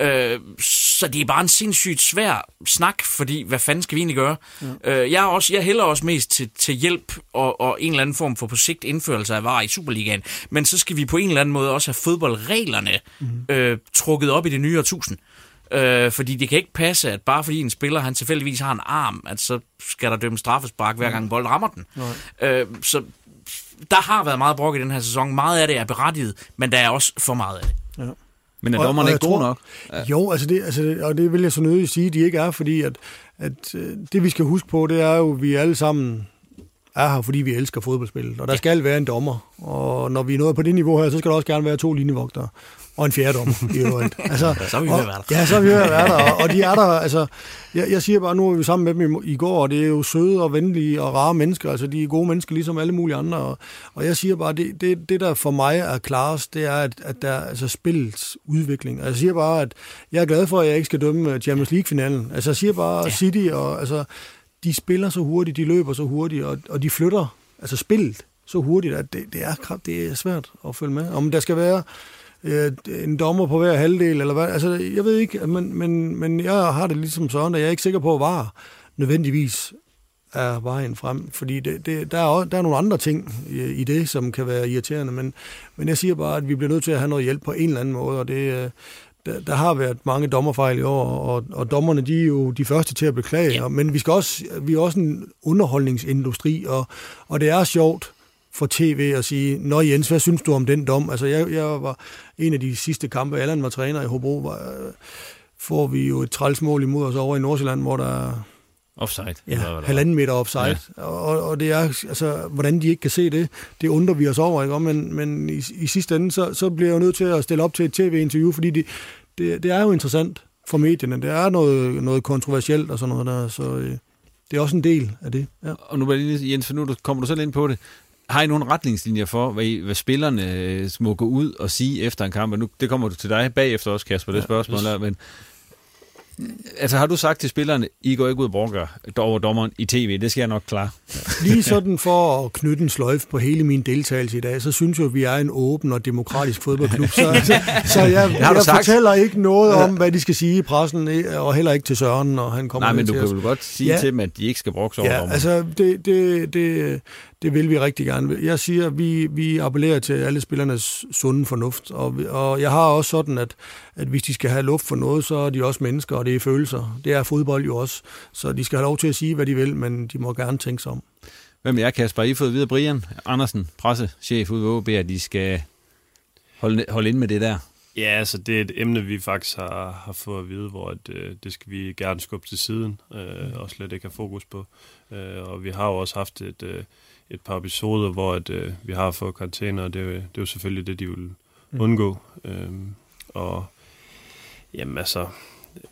Mm. Øh, så det er bare en sindssygt svær snak, fordi hvad fanden skal vi egentlig gøre? Ja. Øh, jeg, også, jeg hælder også mest til, til hjælp og, og en eller anden form for på sigt indførelse af V A R i Superligaen, men så skal vi på en eller anden måde også have fodboldreglerne mm. øh, trukket op i det nye årtusind. Øh, fordi det kan ikke passe, at bare fordi en spiller, han tilfældigvis har en arm, at så skal der dømme straffespark, hver gang bold rammer den. Øh, så der har været meget brok i den her sæson. Meget af det er berettiget, men der er også for meget af det. Ja. Men er dommerne ikke gode nok? Ja. Jo, altså det, altså det, og det vil jeg så nødigt sige, de ikke er, fordi at, at det vi skal huske på, det er jo, at vi alle sammen er her, fordi vi elsker fodboldspillet, og der skal være en dommer, og når vi er nået på det niveau her, så skal der også gerne være to linjevogtere, og en fjerde dommer i øvrigt. Altså, så er vi ved at være der. Ja, så er vi ved at være der, og, og de er der, altså, jeg, jeg siger bare, nu var vi sammen med dem i, i går, og det er jo søde og venlige og rare mennesker, altså de er gode mennesker, ligesom alle mulige andre, og, og jeg siger bare, det, det, det der for mig er klarest, det er, at, at der altså spillets udvikling, og jeg siger bare, at jeg er glad for, at jeg ikke skal dømme Champions League-finalen, altså jeg siger bare, ja. City og altså, de spiller så hurtigt, de løber så hurtigt, og, og de flytter altså spillet så hurtigt, at det, det, er, det er svært at følge med. Om der skal være øh, en dommer på hver halvdel, eller hvad, altså jeg ved ikke, men, men, men jeg har det ligesom sådan, at jeg er ikke sikker på, at V A R nødvendigvis er vejen frem, fordi det, det, der, er også, der er nogle andre ting i, i det, som kan være irriterende, men, men jeg siger bare, at vi bliver nødt til at have noget hjælp på en eller anden måde, og det øh, Der, der har været mange dommerfejl i år, og, og dommerne, de er jo de første til at beklage, ja. Men vi skal også, vi er også en underholdningsindustri, og, og det er sjovt for tv at sige, nå Jens, hvad synes du om den dom? Altså, jeg, jeg var en af de sidste kampe, Allan var træner i Hobro, var, øh, får vi jo et trælsmål imod os over i Nordsjælland, hvor der offside. Ja, halvanden meter offside. Ja. Og, og det er, altså, hvordan de ikke kan se det, det undrer vi os over, ikke? Men, men i, i sidste ende, så, så bliver jeg nødt til at stille op til et tv-interview, fordi det, det, det er jo interessant for medierne. Det er noget, noget kontroversielt og sådan noget der, så øh, det er også en del af det. Ja. Og nu, Jens, for nu kommer du selv ind på det. Har I nogle retningslinjer for, hvad, I, hvad spillerne må gå ud og sige efter en kamp? Og nu, det kommer du til dig bagefter også, Kasper, det ja, spørgsmål. Hvis... Men altså har du sagt til spillerne, I går ikke ud og brokker over dommeren i tv, det skal jeg nok klare. Lige sådan for at knytte en sløjf på hele min deltagelse i dag, så synes jeg, at vi er en åben og demokratisk fodboldklub, så, så, så jeg, jeg fortæller ikke noget om, hvad de skal sige i pressen, og heller ikke til Søren, når han kommer. Nej, men du kan vel godt sige ja. til dem, at de ikke skal brokke over ja, dommeren. Altså det, det, det, det vil vi rigtig gerne. Jeg siger, at vi, vi appellerer til alle spillernes sunde fornuft, og, og jeg har også sådan, at, at hvis de skal have luft for noget, så er de også mennesker, og det er følelser. Det er fodbold jo også, så de skal have lov til at sige, hvad de vil, men de må gerne tænke sig om. Hvem er Kasper? I har fået videre Brian Andersen, pressechef ude ved AaB, at de skal holde, holde ind med det der. Ja, altså det er et emne, vi faktisk har, har fået at vide, hvor at, øh, det skal vi gerne skubbe til siden, øh, og slet ikke have fokus på. Øh, og vi har jo også haft et, øh, et par episoder, hvor at, øh, vi har fået karantæner, og det, det er jo selvfølgelig det, de vil undgå. Øh, og jamen altså...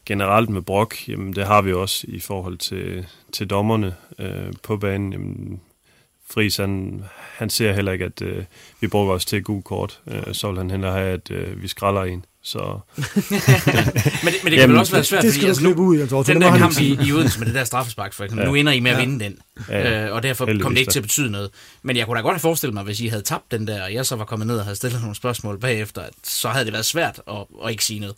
generelt med brok, jamen det har vi også i forhold til, til dommerne øh, på banen. Jamen, Friis, han, han ser heller ikke, at øh, vi bruger os til et gult kort. Øh, så vil han heller have, at øh, vi skralder en. Så. men, det, men det kan vel også være svært, det, fordi det altså, nu, ud, jeg tror, den der kamp i, i Udens med det der straffespark, for eksempel, ja. nu ender I med at ja. vinde den, ja. øh, og derfor heldigvis kom det ikke til at betyde noget. Men jeg kunne da godt have forestillet mig, hvis I havde tabt den der, og jeg så var kommet ned og havde stillet nogle spørgsmål bagefter, at så havde det været svært at, at ikke sige noget.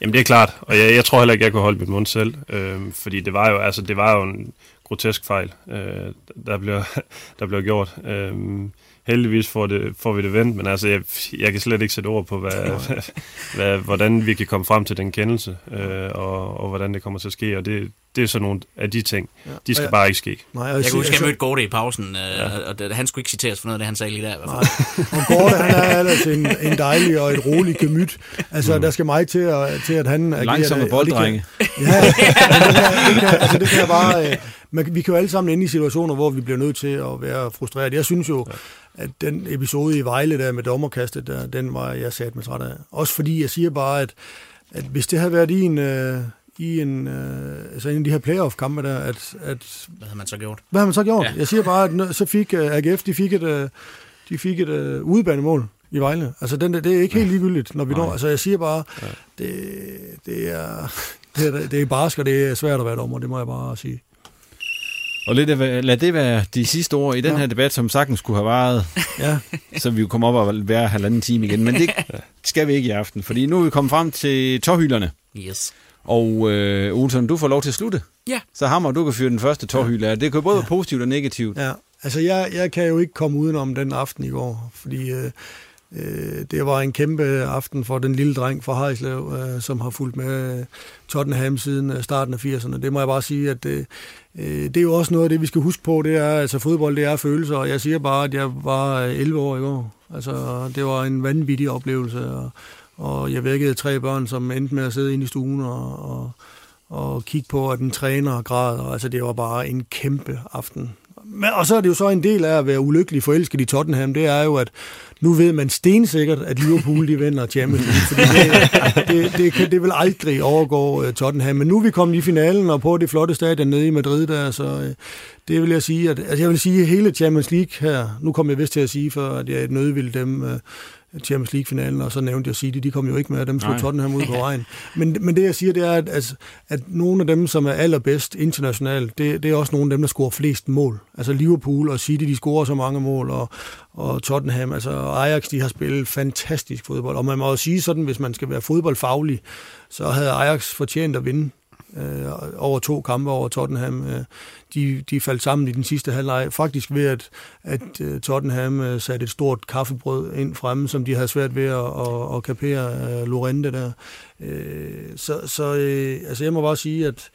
Jamen det er klart, og jeg, jeg tror heller ikke, jeg kunne holde mit mund selv, øh, fordi det var jo altså det var jo en grotesk fejl, øh, der blev der blev gjort. Øh, heldigvis får det får vi det vendt, men altså jeg, jeg kan slet ikke sætte ord på hvad, hvad hvordan vi kan komme frem til den kendelse øh, og, og hvordan det kommer til at ske, og det det er sådan nogle af de ting, ja. de skal ja. bare ikke ske. Nej, jeg, jeg kunne huske, at jeg mødte Gorte i pausen, øh, ja. og det, han skulle ikke citeres for noget af det, han sagde lige der. I hvert fald. Nej. Og Gorte, han er altså en, en dejlig og et roligt gemyt. Altså, mm. der skal mig til at, til at han agerer... Langsomme bolddrenge. Ja, altså det kan jeg bare... Øh, man, vi kan jo alle sammen ende i situationer, hvor vi bliver nødt til at være frustreret. Jeg synes jo, ja. at den episode i Vejle der med dommerkastet, der, den var jeg sat mig træt af. Også fordi jeg siger bare, at, at hvis det havde været i en... Øh, i en, øh, altså en af de her playoff-kampe der, at, at... Hvad har man så gjort? Hvad har man så gjort? Ja. Jeg siger bare, at nø- så fik uh, A G F, de fik et, uh, de fik et uh, udebanemål i Vejle. Altså, den der, det er ikke helt ligegyldigt, når vi når. Altså, jeg siger bare, ja. det, det, er, det, er, det er barsk, og det er svært at være dommer, det må jeg bare sige. Og lidt, lad det være de sidste ord i den ja. her debat, som sagtens skulle have varet, ja. så vi jo kommer op og være halvanden time igen. Men det skal vi ikke i aften, fordi nu er vi kommet frem til tårhylderne. Yes. Og øh, Olsson, du får lov til at slutte. Ja. Så Hammer, du kan fyre den første tårhylde af. Det kan både ja. være positivt og negativt. Ja. Altså, jeg, jeg kan jo ikke komme udenom den aften i går, fordi øh, øh, det var en kæmpe aften for den lille dreng fra Haderslev, øh, som har fulgt med øh, Tottenham siden starten af firserne. Det må jeg bare sige, at øh, det er jo også noget af det, vi skal huske på. Det er, altså, fodbold, det er følelser, og jeg siger bare, at jeg var elleve år i går. Altså, det var en vanvittig oplevelse, og og jeg vækkede tre børn, som endte med at sidde inde i stuen og, og, og kigge på, at den træner græd, og altså det var bare en kæmpe aften. Men, og så er det jo så en del af at være ulykkelig forelsket i Tottenham, det er jo, at nu ved man stensikkert, at Liverpool de vinder Champions League, fordi det, det, det, kan, det vil aldrig overgå uh, Tottenham. Men nu er vi kommet i finalen og på det flotte stadion nede i Madrid, der, så uh, det vil jeg sige, at altså, jeg vil sige hele Champions League her, nu kommer jeg vist til at sige, for at jeg nødvilde dem... Uh, Champions League-finalen, og så nævnte jeg City, de kom jo ikke med, dem slog Tottenham ud på vejen. Men, men det, jeg siger, det er, at, at, at nogle af dem, som er allerbedst internationalt, det, det er også nogle af dem, der scorer flest mål. Altså Liverpool og City, de scorer så mange mål, og, og Tottenham, altså Ajax, de har spillet fantastisk fodbold. Og man må jo sige sådan, hvis man skal være fodboldfaglig, så havde Ajax fortjent at vinde øh, over to kampe over Tottenham. Øh, De, de faldt sammen i den sidste halvleg, faktisk ved, at, at Tottenham satte et stort kaffebrød ind fremme, som de havde svært ved at, at, at kapere Lorente der. Så, så altså jeg må bare sige, at,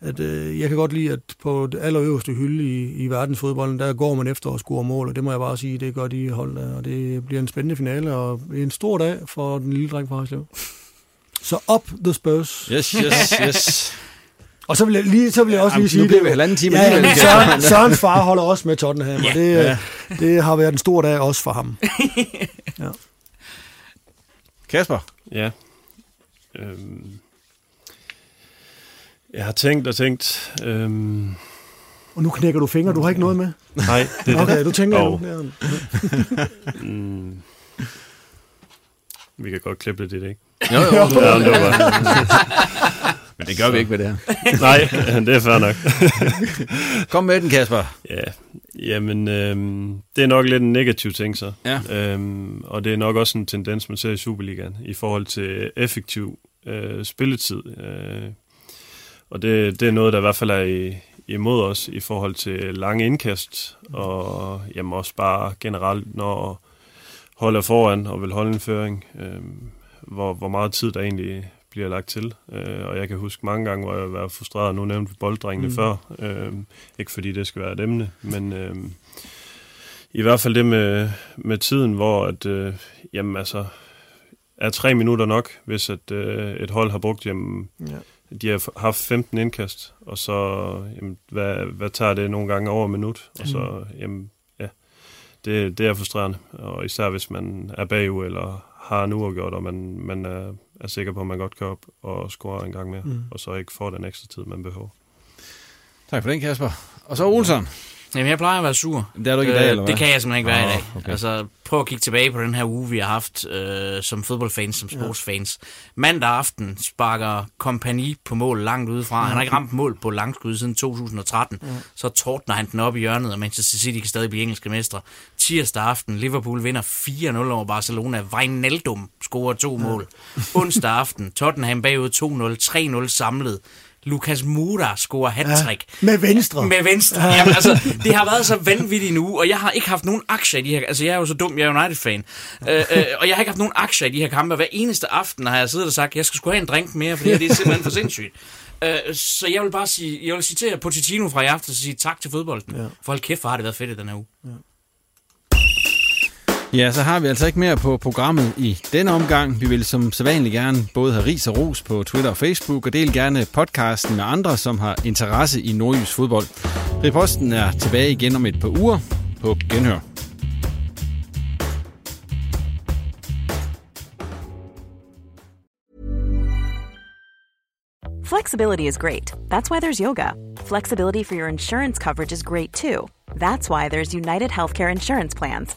at jeg kan godt lide, at på det allerøverste hylde i, i verdensfodbolden, der går man efter at score mål, og det må jeg bare sige, det gør de hold der, og det bliver en spændende finale, og en stor dag for den lille dreng fra Haderslev. Så op the Spurs! Yes, yes, yes! Og så vil jeg, lige, så vil jeg også lige sige... Nu bliver vi halvanden time. Ja, ja, Søren, Sørens far holder også med Tottenham, og det, ja. det har været en stor dag også for ham. Ja. Kasper? Ja. Øhm. Jeg har tænkt og tænkt... Øhm. Og nu knækker du fingre, du har ikke noget med? Nej. Det okay, det. Du tænker oh. nu. mm. Vi kan godt klippe det, ikke? Jo, jo. Ja, det var Men det gør så vi ikke med det her. Nej, det er fair nok. Kom med den, Kasper. Ja, jamen, øhm, det er nok lidt en negativ ting så. Ja. Øhm, og det er nok også en tendens, man ser i Superligaen, i forhold til effektiv øh, spilletid. Øh, og det, det er noget, der i hvert fald er i, imod os, i forhold til lange indkast, og jamen, også bare generelt, når holder foran og vil holde en føring, øh, hvor, hvor meget tid der egentlig bliver lagt til. Øh, og jeg kan huske mange gange, hvor jeg var frustreret, nu nævnte vi bolddrengene mm. før. Øh, ikke fordi det skal være et emne, men øh, i hvert fald det med, med tiden, hvor at, øh, jamen, altså, er tre minutter nok, hvis at, øh, et hold har brugt, jamen, ja. de har haft femten indkast, og så jamen, hvad, hvad tager det nogle gange over en minut? Og så, jamen, Det, det er frustrerende, og især hvis man er bagud eller har en uafgjort, og man, man er, er sikker på, at man godt kan op og score en gang mere, mm. og så ikke får den ekstra tid, man behøver. Tak for den, Kasper. Og så Olsson. Jamen, jeg plejer at være sur. Det er du ikke i dag, eller hvad? Det kan jeg simpelthen ikke være oh, i dag. Okay. Altså, prøv at kigge tilbage på den her uge, vi har haft øh, som fodboldfans, som sportsfans. Ja. Mandag aften sparker Kompagni på mål langt udefra. Mm. Han har ikke ramt mål på langskud siden to tusind og tretten. Mm. Så tordner han den op i hjørnet, og Manchester City kan stadig blive engelske mestre. Tirsdag aften, Liverpool vinder fire nul over Barcelona. Wijnaldum scorer to mm. mål. Onsdag aften, Tottenham bagud to nul, tre nul samlet. Lucas Moura scorer hat-trick. Ja, med venstre. Med venstre. Jamen, altså, det har været så vanvittigt nu, og jeg har ikke haft nogen aktier i de her. Altså, jeg er jo så dum, jeg er United-fan. Øh, øh, og jeg har ikke haft nogen aktier i de her kampe. Hver eneste aften har jeg siddet og sagt, jeg skal sgu have en drink mere, for det her det er simpelthen for sindssygt. Øh, så jeg vil bare sige, jeg vil citere Pochettino fra i aften og sige tak til fodbolden. Ja. For hold kæft, hvor har det været fedt i den her uge. Ja. Ja, så har vi altså ikke mere på programmet i denne omgang. Vi vil som sædvanligt gerne både have ris og ros på Twitter og Facebook, og del gerne podcasten med andre, som har interesse i nordjysk fodbold. Ripodsten er tilbage igen om et par uger. På genhør. Flexibility is great. That's why there's yoga. Flexibility for your insurance coverage is great too. That's why there's United Healthcare Insurance Plans.